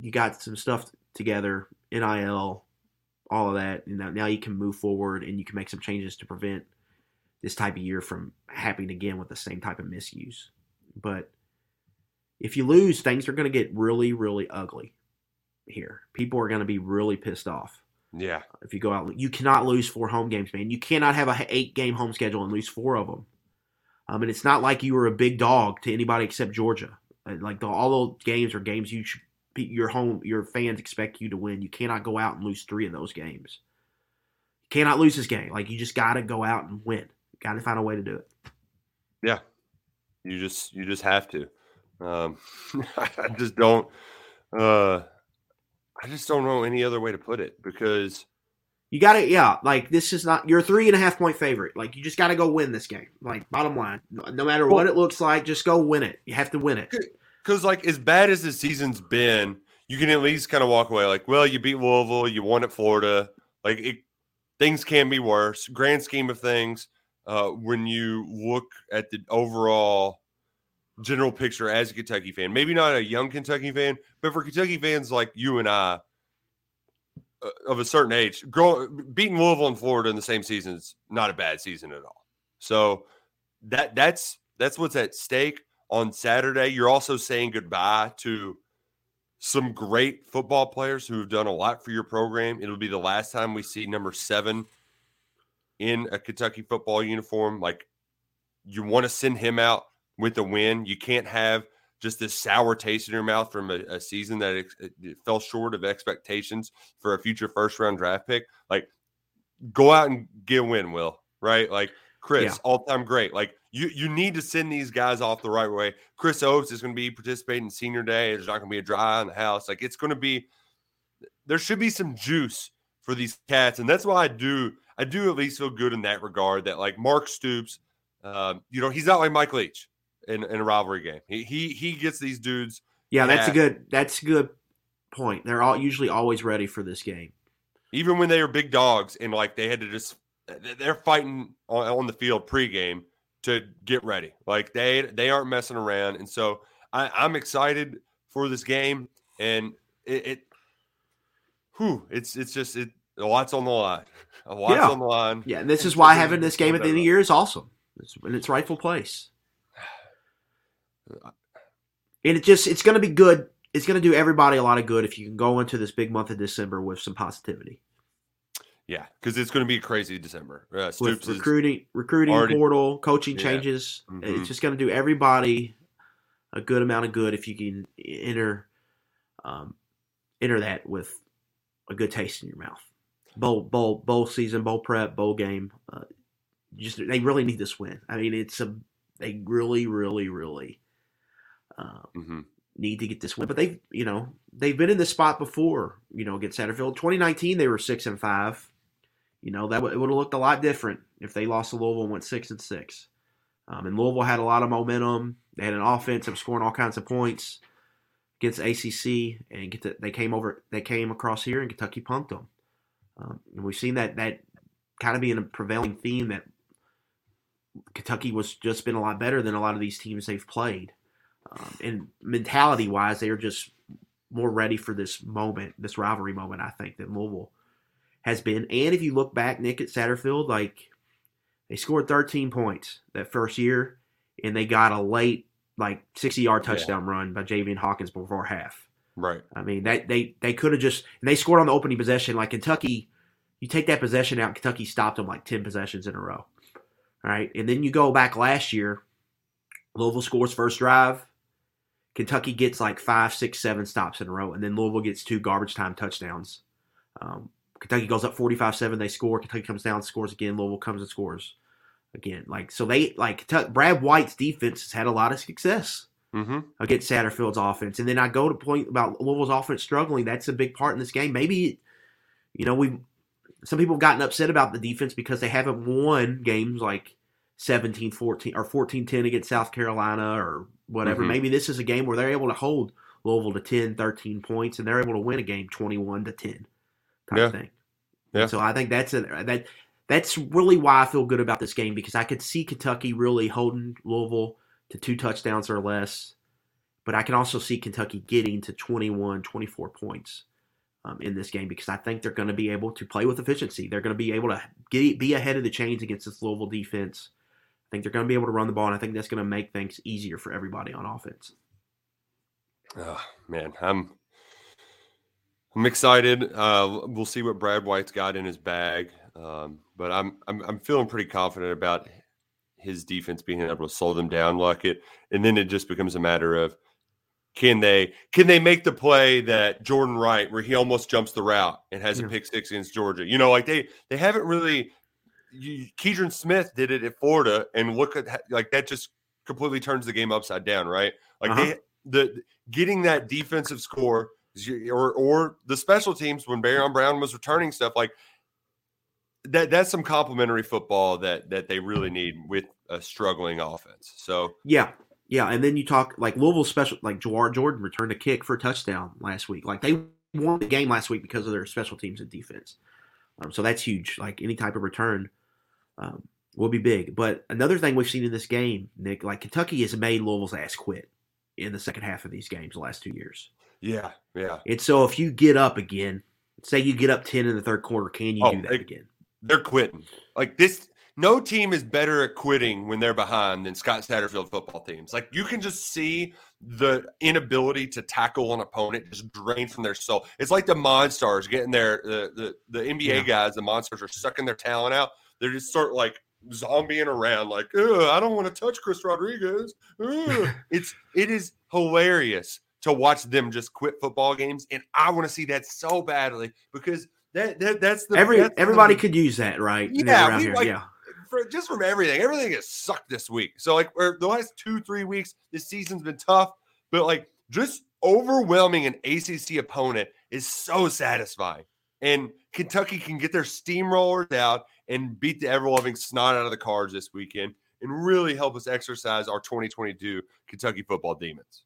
you got some stuff together, NIL, all of that. You know, now you can move forward and you can make some changes to prevent this type of year from happening again with the same type of misuse. But if you lose, things are going to get really, really ugly here. People are going to be really pissed off. Yeah. If you go out, you cannot lose 4 home games, man. You cannot have an 8-game home schedule and lose 4 of them. And it's not like you were a big dog to anybody except Georgia. Like all those games are games you should. Your fans expect you to win. You cannot go out and lose 3 of those games. You cannot lose this game. Like, you just got to go out and win. Got to find a way to do it. Yeah. You just have to. I just don't know any other way to put it because you got to, like, this is not, you're a 3.5-point favorite. Like, you just got to go win this game. Like, bottom line, no matter what it looks like, just go win it. You have to win it. Because, like, as bad as the season's been, you can at least kind of walk away like, well, you beat Louisville, you won at Florida. Like, things can be worse. Grand scheme of things, when you look at the overall general picture as a Kentucky fan, maybe not a young Kentucky fan, but for Kentucky fans like you and I, of a certain age, beating Louisville and Florida in the same season is not a bad season at all. So that's what's at stake on Saturday. You're also saying goodbye to some great football players who have done a lot for your program. It'll be the last time we see number 7 in a Kentucky football uniform. Like, you want to send him out with a win. You can't have just this sour taste in your mouth from a season that it fell short of expectations for a future first-round draft pick. Like, go out and get a win, Will, right? Like, Chris, all-time great. Like, you need to send these guys off the right way. Chris Oates is going to be participating in senior day. There's not going to be a dry eye in the house. Like, it's going to be – there should be some juice for these cats, and that's why I do at least feel good in that regard that, like, Mark Stoops, he's not like Mike Leach in a rivalry game. He gets these dudes. Yeah, that's a good point. They're all usually always ready for this game. Even when they were big dogs and, like, they had to just – they're fighting on the field pregame to get ready. Like, they aren't messing around. And so I'm excited for this game. And it's just a lot's on the line. A lot's on the line. Yeah, and this is why having this game at the end of the year is awesome. It's in its rightful place. And it's going to be good. It's going to do everybody a lot of good if you can go into this big month of December with some positivity. Yeah, because it's going to be a crazy December. Stoops with recruiting already, portal, coaching changes. Mm-hmm. It's just going to do everybody a good amount of good if you can enter that with a good taste in your mouth. Bowl season, bowl prep, bowl game. They really need this win. I mean, they really, really, really need to get this win. But they've been in this spot before. Against Satterfield, 2019 they were 6-5. It would have looked a lot different if they lost to Louisville and went 6-6. And Louisville had a lot of momentum. They had an offense that was scoring all kinds of points against ACC, and they came across here, and Kentucky punked them. And we've seen that kind of being a prevailing theme that Kentucky was just been a lot better than a lot of these teams they've played. And mentality-wise, they are just more ready for this moment, this rivalry moment, I think, than Louisville has been. And if you look back, Nick, at Satterfield, like, they scored 13 points that first year, and they got a late, like, 60-yard touchdown run by Javian Hawkins before half. Right. I mean, that they could have just – and they scored on the opening possession. Like, Kentucky, you take that possession out, Kentucky stopped them, like, 10 possessions in a row. All right, and then you go back last year, Louisville scores first drive. Kentucky gets like 5, 6, 7 stops in a row, and then Louisville gets 2 garbage time touchdowns. Kentucky goes up 45-7, they score. Kentucky comes down, scores again. Louisville comes and scores again. Brad White's defense has had a lot of success against Satterfield's offense. And then I go to point about Louisville's offense struggling. That's a big part in this game. Maybe, some people have gotten upset about the defense because they haven't won games like 17-14 or 14-10 against South Carolina or whatever. Mm-hmm. Maybe this is a game where they're able to hold Louisville to 10, 13 points, and they're able to win a game 21-10 type thing. Yeah. So I think that's really why I feel good about this game, because I could see Kentucky really holding Louisville to 2 touchdowns or less, but I can also see Kentucky getting to 21, 24 points. In this game, because I think they're going to be able to play with efficiency. They're going to be able to be ahead of the chains against this Louisville defense. I think they're going to be able to run the ball, and I think that's going to make things easier for everybody on offense. Oh, man, I'm excited. We'll see what Brad White's got in his bag, but I'm feeling pretty confident about his defense being able to slow them down, Luckett, and then it just becomes a matter of, can they make the play that Jordan Wright, where he almost jumps the route and has a pick six against Georgia? They haven't really – Keidron Smith did it at Florida, and look at – like, that just completely turns the game upside down, right? Like, getting that defensive score or the special teams when Barron Brown was returning stuff, like, that's some complimentary football that they really need with a struggling offense. So – Yeah, and then you talk like Louisville special, like Jawar Jordan returned a kick for a touchdown last week. Like, they won the game last week because of their special teams and defense. So that's huge. Like, any type of return will be big. But another thing we've seen in this game, Nick, like, Kentucky has made Louisville's ass quit in the second half of these games the last 2 years. Yeah, yeah. And so if you get up again, say you get up 10 in the third quarter, can you do that again? They're quitting. Like this, no team is better at quitting when they're behind than Scott Satterfield football teams. Like you can just see the inability to tackle an opponent just drain from their soul. It's like the Monstars getting their the NBA guys. The Monstars are sucking their talent out. They're just sort of like zombieing around, like, I don't want to touch Chris Rodriguez. It is hilarious to watch them just quit football games, and I want to see that so badly because everybody could use that, right? Yeah, just from everything has sucked this week. So like the last 2-3 weeks, this season's been tough, but like just overwhelming an ACC opponent is so satisfying. And Kentucky can get their steamrollers out and beat the ever-loving snot out of the Cards this weekend and really help us exercise our 2022 Kentucky football demons.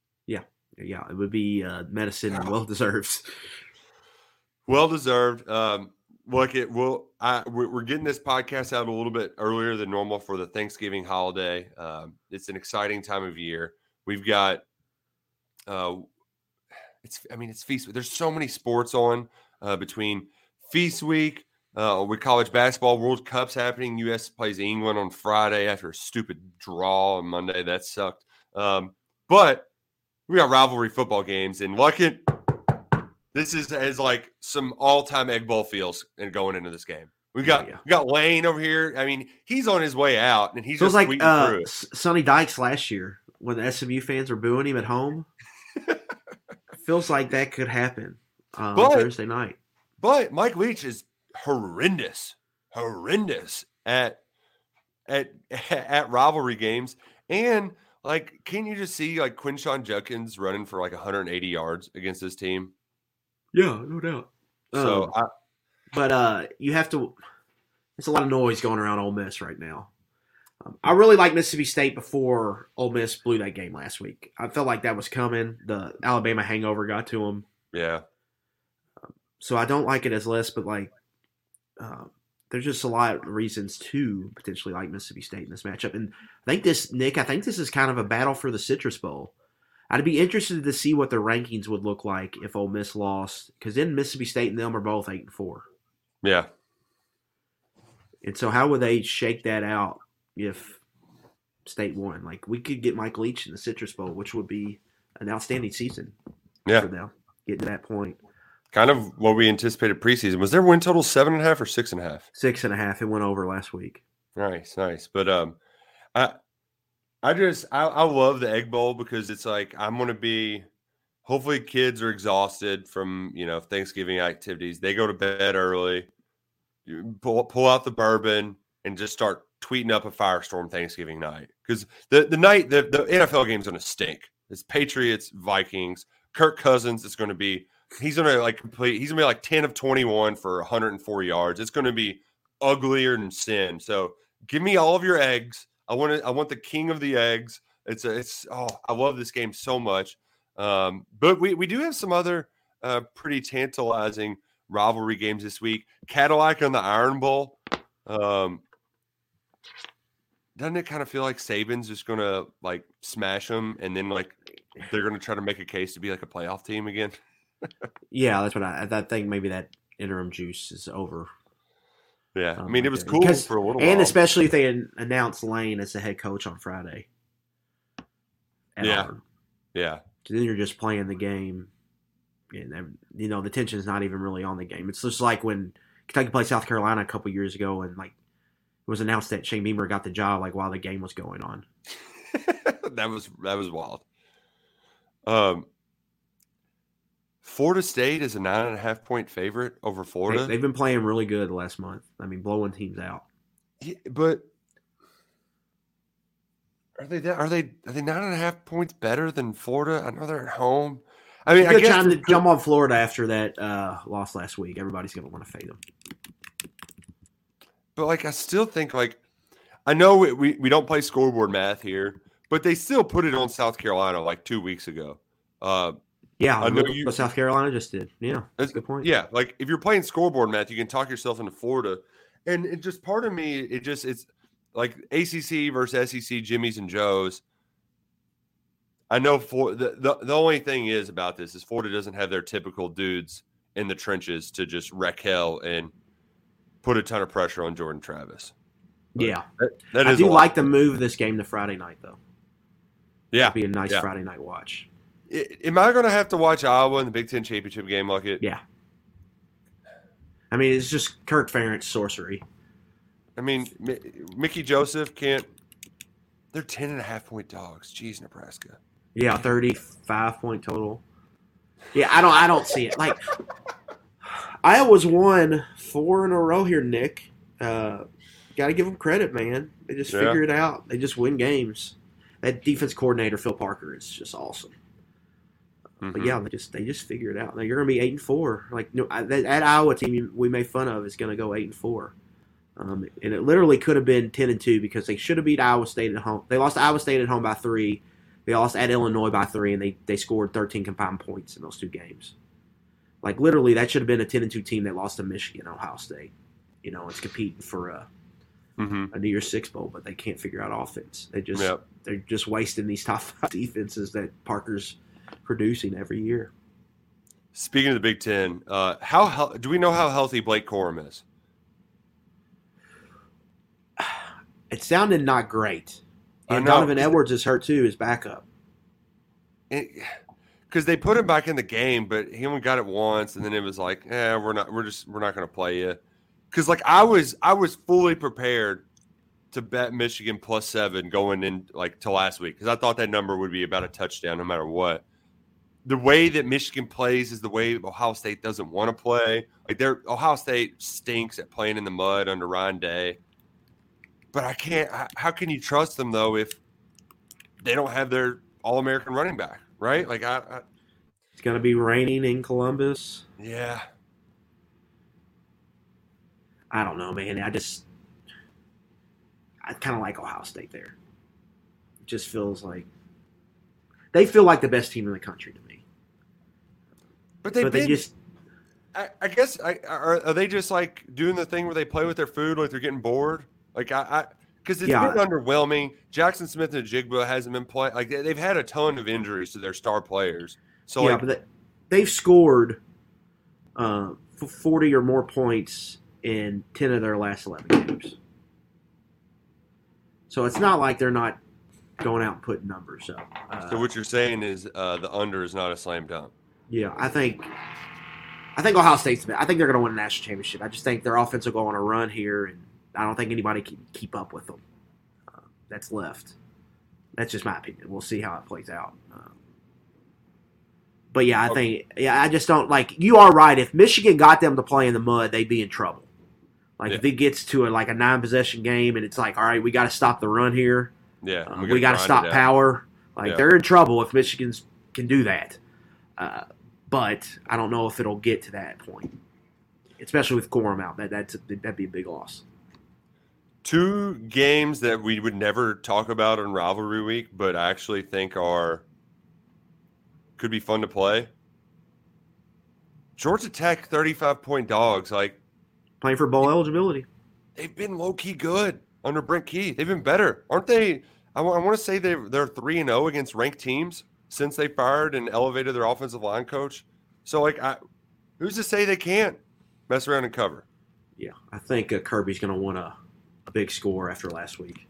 Yeah, it would be medicine and well-deserved. Well-deserved. We're getting this podcast out a little bit earlier than normal for the Thanksgiving holiday. It's an exciting time of year. We've got it's Feast Week. There's so many sports on between Feast Week, with college basketball, World Cup's happening. U.S. plays England on Friday after a stupid draw on Monday. That sucked. But we got rivalry football games. And Luckett, this is like some all-time Egg Bowl feels and going into this game. We got Lane over here. I mean, he's on his way out, and he's just tweeting through it. Sonny Dykes last year when the SMU fans were booing him at home. Feels like that could happen on Thursday night. But Mike Leach is horrendous at rivalry games. And like, can you just see like Quinshon Judkins running for like 180 yards against this team? Yeah, no doubt. So, you have to. There's a lot of noise going around Ole Miss right now. I really liked Mississippi State before Ole Miss blew that game last week. I felt like that was coming. The Alabama hangover got to them. Yeah. So I don't like it as less, but like, there's just a lot of reasons to potentially like Mississippi State in this matchup. And I think this, Nick, this is kind of a battle for the Citrus Bowl. I'd be interested to see what the rankings would look like if Ole Miss lost, because then Mississippi State and them are both 8-4. Yeah. And so how would they shake that out if State won? Like, we could get Mike Leach in the Citrus Bowl, which would be an outstanding season. Yeah. For them, getting to that point. Kind of what we anticipated preseason. Was their win total 7.5 or 6.5? 6.5. It went over last week. Nice. But I love the Egg Bowl because it's like I'm going to be – hopefully kids are exhausted from, Thanksgiving activities. They go to bed early, pull out the bourbon, and just start tweeting up a firestorm Thanksgiving night. Because the night – the NFL game's going to stink. It's Patriots, Vikings. Kirk Cousins is going to be – he's gonna be like 10 of 21 for 104 yards. It's gonna be uglier than sin. So give me all of your eggs. I want the king of the eggs. I love this game so much. But we do have some other pretty tantalizing rivalry games this week. Cadillac on the Iron Bowl. Doesn't it kind of feel like Saban's just gonna like smash them and then like they're gonna try to make a case to be like a playoff team again? Yeah, that's what I think. Maybe that interim juice is over. Yeah, it was cool for a little while. And especially if they announced Lane as the head coach on Friday. Yeah. So then you're just playing the game, and the tension's not even really on the game. It's just like when Kentucky played South Carolina a couple years ago, and like it was announced that Shane Beamer got the job like while the game was going on. That was wild. Florida State is a 9.5-point favorite over Florida. They've been playing really good last month. I mean, blowing teams out. Yeah, but are they 9.5 points better than Florida? I know they're at home. I mean, I guess time to jump on Florida after that loss last week. Everybody's going to want to fade them. But like, I still think like I know we don't play scoreboard math here, but they still put it on South Carolina like 2 weeks ago. Yeah, I know what South Carolina just did. Yeah, that's a good point. Yeah, like if you're playing scoreboard math, you can talk yourself into Florida. And it just part of me, it's like ACC versus SEC, Jimmy's and Joe's. I know the only thing is about this is Florida doesn't have their typical dudes in the trenches to just wreck hell and put a ton of pressure on Jordan Travis. But yeah. That is I do like the move this game to Friday night, though. Yeah. It'd be a nice Friday night watch. Am I going to have to watch Iowa in the Big Ten championship game like it? Yeah. I mean, it's just Kirk Ferentz sorcery. I mean, Mickey Joseph can't – they're 10.5-point dogs. Jeez, Nebraska. Yeah, 35-point total. Yeah, I don't see it. Like, Iowa's won 4 in a row here, Nick. Got to give them credit, man. They just figure it out. They just win games. That defense coordinator, Phil Parker, is just awesome. Mm-hmm. But yeah, they just figure it out. Now you're gonna be 8-4. Like that Iowa team we made fun of is gonna go 8-4, and it literally could have been 10-2 because they should have beat Iowa State at home. They lost Iowa State at home by 3. They lost at Illinois by 3, and they scored 13 combined points in those two games. Like literally, that should have been a 10-2 team that lost to Michigan, Ohio State. You know, it's competing for a New Year's Six bowl, but they can't figure out offense. They just they're just wasting these top 5 defenses that Parker's producing every year. Speaking of the Big Ten, how do we know how healthy Blake Corum is? It sounded not great. And Donovan Edwards is hurt too, his backup. Because they put him back in the game, but he only got it once, and then it was like, we're not going to play you. Because like I was fully prepared to bet Michigan +7 going in like to last week because I thought that number would be about a touchdown no matter what. The way that Michigan plays is the way Ohio State doesn't want to play. Like Ohio State stinks at playing in the mud under Ryan Day. But I can't. How can you trust them though if they don't have their All-American running back, right? Like it's gonna be raining in Columbus. Yeah. I don't know, man. I kind of like Ohio State there. It just feels like they feel like the best team in the country to me. Are they just like doing the thing where they play with their food like they're getting bored? Like because it's been underwhelming. Jackson Smith and Jigba hasn't been playing. Like they've had a ton of injuries to their star players. So yeah, but they've scored 40 or more points in 10 of their last 11 games. So it's not like they're not going out and putting numbers up. So what you're saying is the under is not a slam dunk. Yeah, I think Ohio State's – I think they're going to win a national championship. I just think their offense will go on a run here, and I don't think anybody can keep up with them. That's left. That's just my opinion. We'll see how it plays out. But, yeah, I just don't – like, you are right. If Michigan got them to play in the mud, they'd be in trouble. Like, if it gets to a 9-possession game and it's like, all right, we got to stop the run here. Yeah. We got to stop power. Like, they're in trouble if Michigan can do that. But I don't know if it'll get to that point, especially with Corum out. That'd be a big loss. Two games that we would never talk about on rivalry week, but I actually think could be fun to play. Georgia Tech, 35-point dogs. Like, playing for bowl eligibility. They've been low-key good under Brent Key. They've been better. Aren't they? I want to say they're 3-0 against ranked teams since they fired and elevated their offensive line coach. So, like, who's to say they can't mess around and cover? Yeah, I think Kirby's going to want a big score after last week.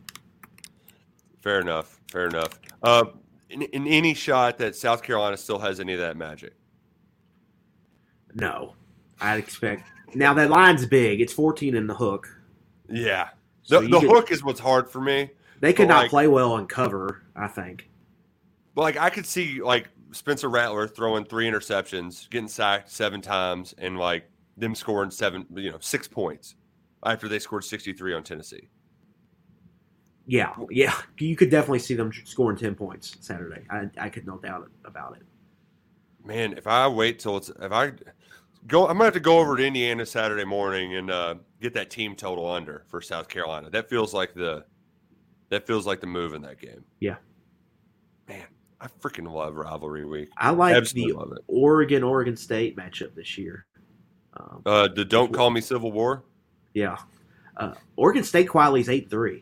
Fair enough. In any shot that South Carolina still has any of that magic? No. I'd expect – now, that line's big. It's 14 in the hook. Yeah. So the hook is what's hard for me. They could not play well on cover, I think. But, like, I could see, like, Spencer Rattler throwing 3 interceptions, getting sacked 7 times, and, like, them scoring 6 points after they scored 63 on Tennessee. Yeah. Yeah. You could definitely see them scoring 10 points Saturday. I could no doubt about it. Man, if I wait till it's – if I – I'm going to have to go over to Indiana Saturday morning and get that team total under for South Carolina. That feels like the move in that game. Yeah. Man, I freaking love rivalry week. I like the Oregon State matchup this year. The Don't Call Me Civil War? Yeah. Oregon State quietly is 8-3.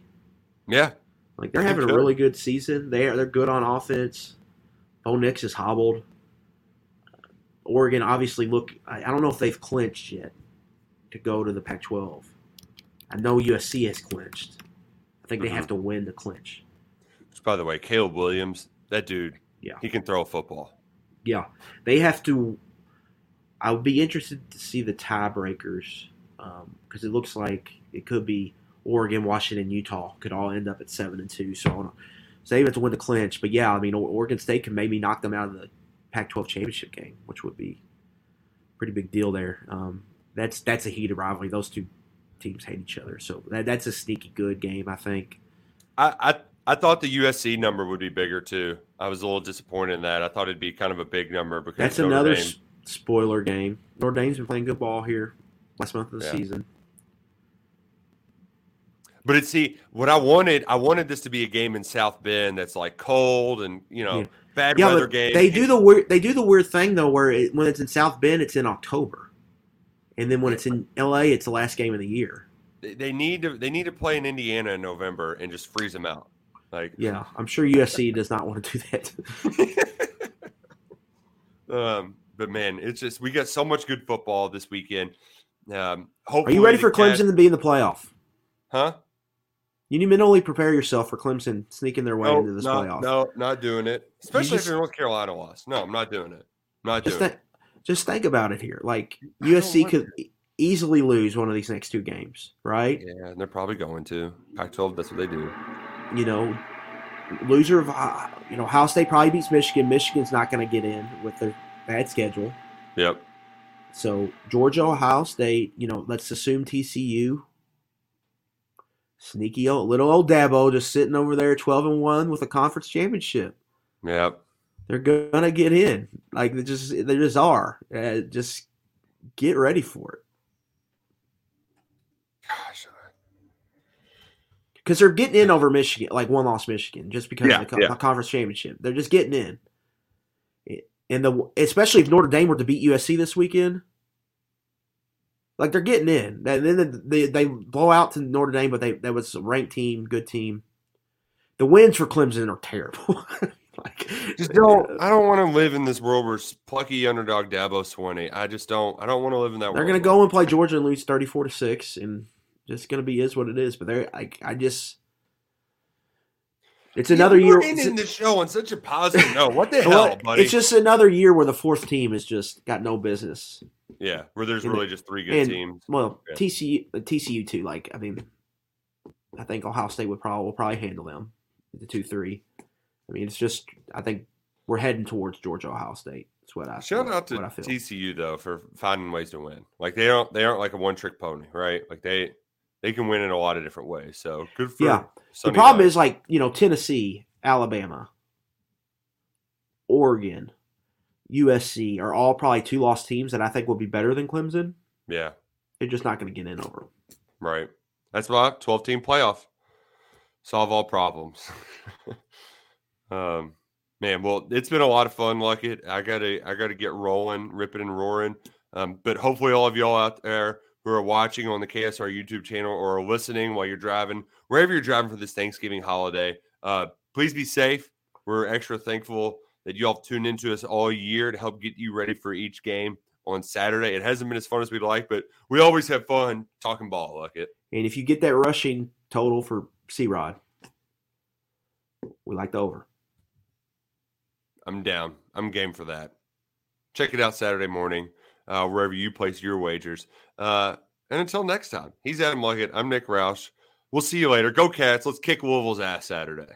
Yeah. Like they're having a really good season. They're good on offense. Bo Nix is hobbled. Oregon obviously I don't know if they've clinched yet to go to the Pac-12. I know USC has clinched. I think they have to win to clinch. By the way, Caleb Williams, that dude, he can throw a football. Yeah. They have to – I would be interested to see the tiebreakers because it looks like it could be Oregon, Washington, Utah could all end up at 7-2. So they have to win the clinch. But, yeah, I mean, Oregon State can maybe knock them out of the Pac-12 championship game, which would be a pretty big deal there. That's a heated rivalry. Those two teams hate each other. So that's a sneaky good game, I think. I thought the USC number would be bigger, too. I was a little disappointed in that. I thought it'd be kind of a big number because that's another spoiler game. Notre Dame's been playing good ball here last month of the season. But what I wanted this to be a game in South Bend that's like cold and bad weather game. They do the weird thing though, where when it's in South Bend, it's in October, and then when it's in LA, it's the last game of the year. They need to play in Indiana in November and just freeze them out. I'm sure USC does not want to do that. But man, it's just we got so much good football this weekend. Are you ready for Clemson to be in the playoff? Huh? You need to mentally prepare yourself for Clemson sneaking their way into this playoff. No, not doing it. Especially if you're North Carolina lost. No, I'm not doing it. Just think about it here. Like USC could easily lose one of these next two games, right? Yeah, and they're probably going to. Pac-12, that's what they do. Loser of Ohio State probably beats Michigan. Michigan's not going to get in with their bad schedule. Yep. So Georgia, Ohio State, let's assume TCU. Sneaky little old Dabo just sitting over there 12-1 with a conference championship. Yep. They're going to get in. Like they just are. Just get ready for it. Gosh. Because they're getting in over Michigan, like one-loss Michigan, just because of the conference championship. They're just getting in. And especially if Notre Dame were to beat USC this weekend, like they're getting in. And then they blow out to Notre Dame, but that was a ranked team, good team. The wins for Clemson are terrible. I don't want to live in this world where plucky underdog Dabo Swinney. I don't want to live in that world. They're going to go and play Georgia and lose 34-6 and just going to be is what it is, but they're it's another year. We're ending the show on such a positive note. What the hell, buddy? It's just another year where the fourth team has just got no business. Yeah, where there's really just three good teams. Well, yeah. TCU too. Like I think Ohio State will probably handle them the 2-3. I think we're heading towards Georgia, Ohio State. That's what I feel. Shout out to TCU though for finding ways to win. Like they aren't like a one-trick pony, right? Like they can win in a lot of different ways. So good for Sunday the problem night. Is like, Tennessee, Alabama, Oregon, USC are all probably two-loss teams that I think will be better than Clemson. Yeah. They're just not going to get in over them. Right. That's why 12-team playoff. Solve all problems. Man, well, it's been a lot of fun, Luckett. I gotta get rolling, ripping and roaring. But hopefully all of y'all out there who are watching on the KSR YouTube channel or are listening while you're driving, wherever you're driving for this Thanksgiving holiday, please be safe. We're extra thankful that you all tuned into us all year to help get you ready for each game on Saturday. It hasn't been as fun as we'd like, but we always have fun talking ball, like it. And if you get that rushing total for C-Rod, we like the over. I'm down. I'm game for that. Check it out Saturday morning. Wherever you place your wagers. And until next time, he's Adam Luckett. I'm Nick Roush. We'll see you later. Go Cats. Let's kick Louisville's ass Saturday.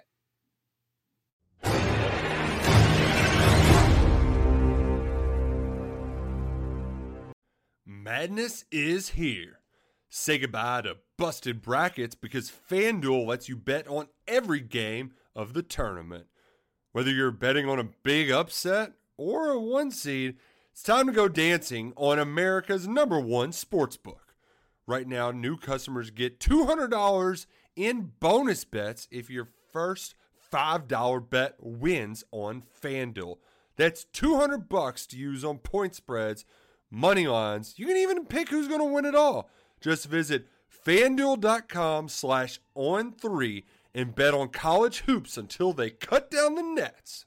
Madness is here. Say goodbye to busted brackets because FanDuel lets you bet on every game of the tournament. Whether you're betting on a big upset or a one seed, it's time to go dancing on America's #1 sportsbook. Right now, new customers get $200 in bonus bets if your first $5 bet wins on FanDuel. That's $200 to use on point spreads, money lines. You can even pick who's going to win it all. Just visit FanDuel.com/on3 and bet on college hoops until they cut down the nets.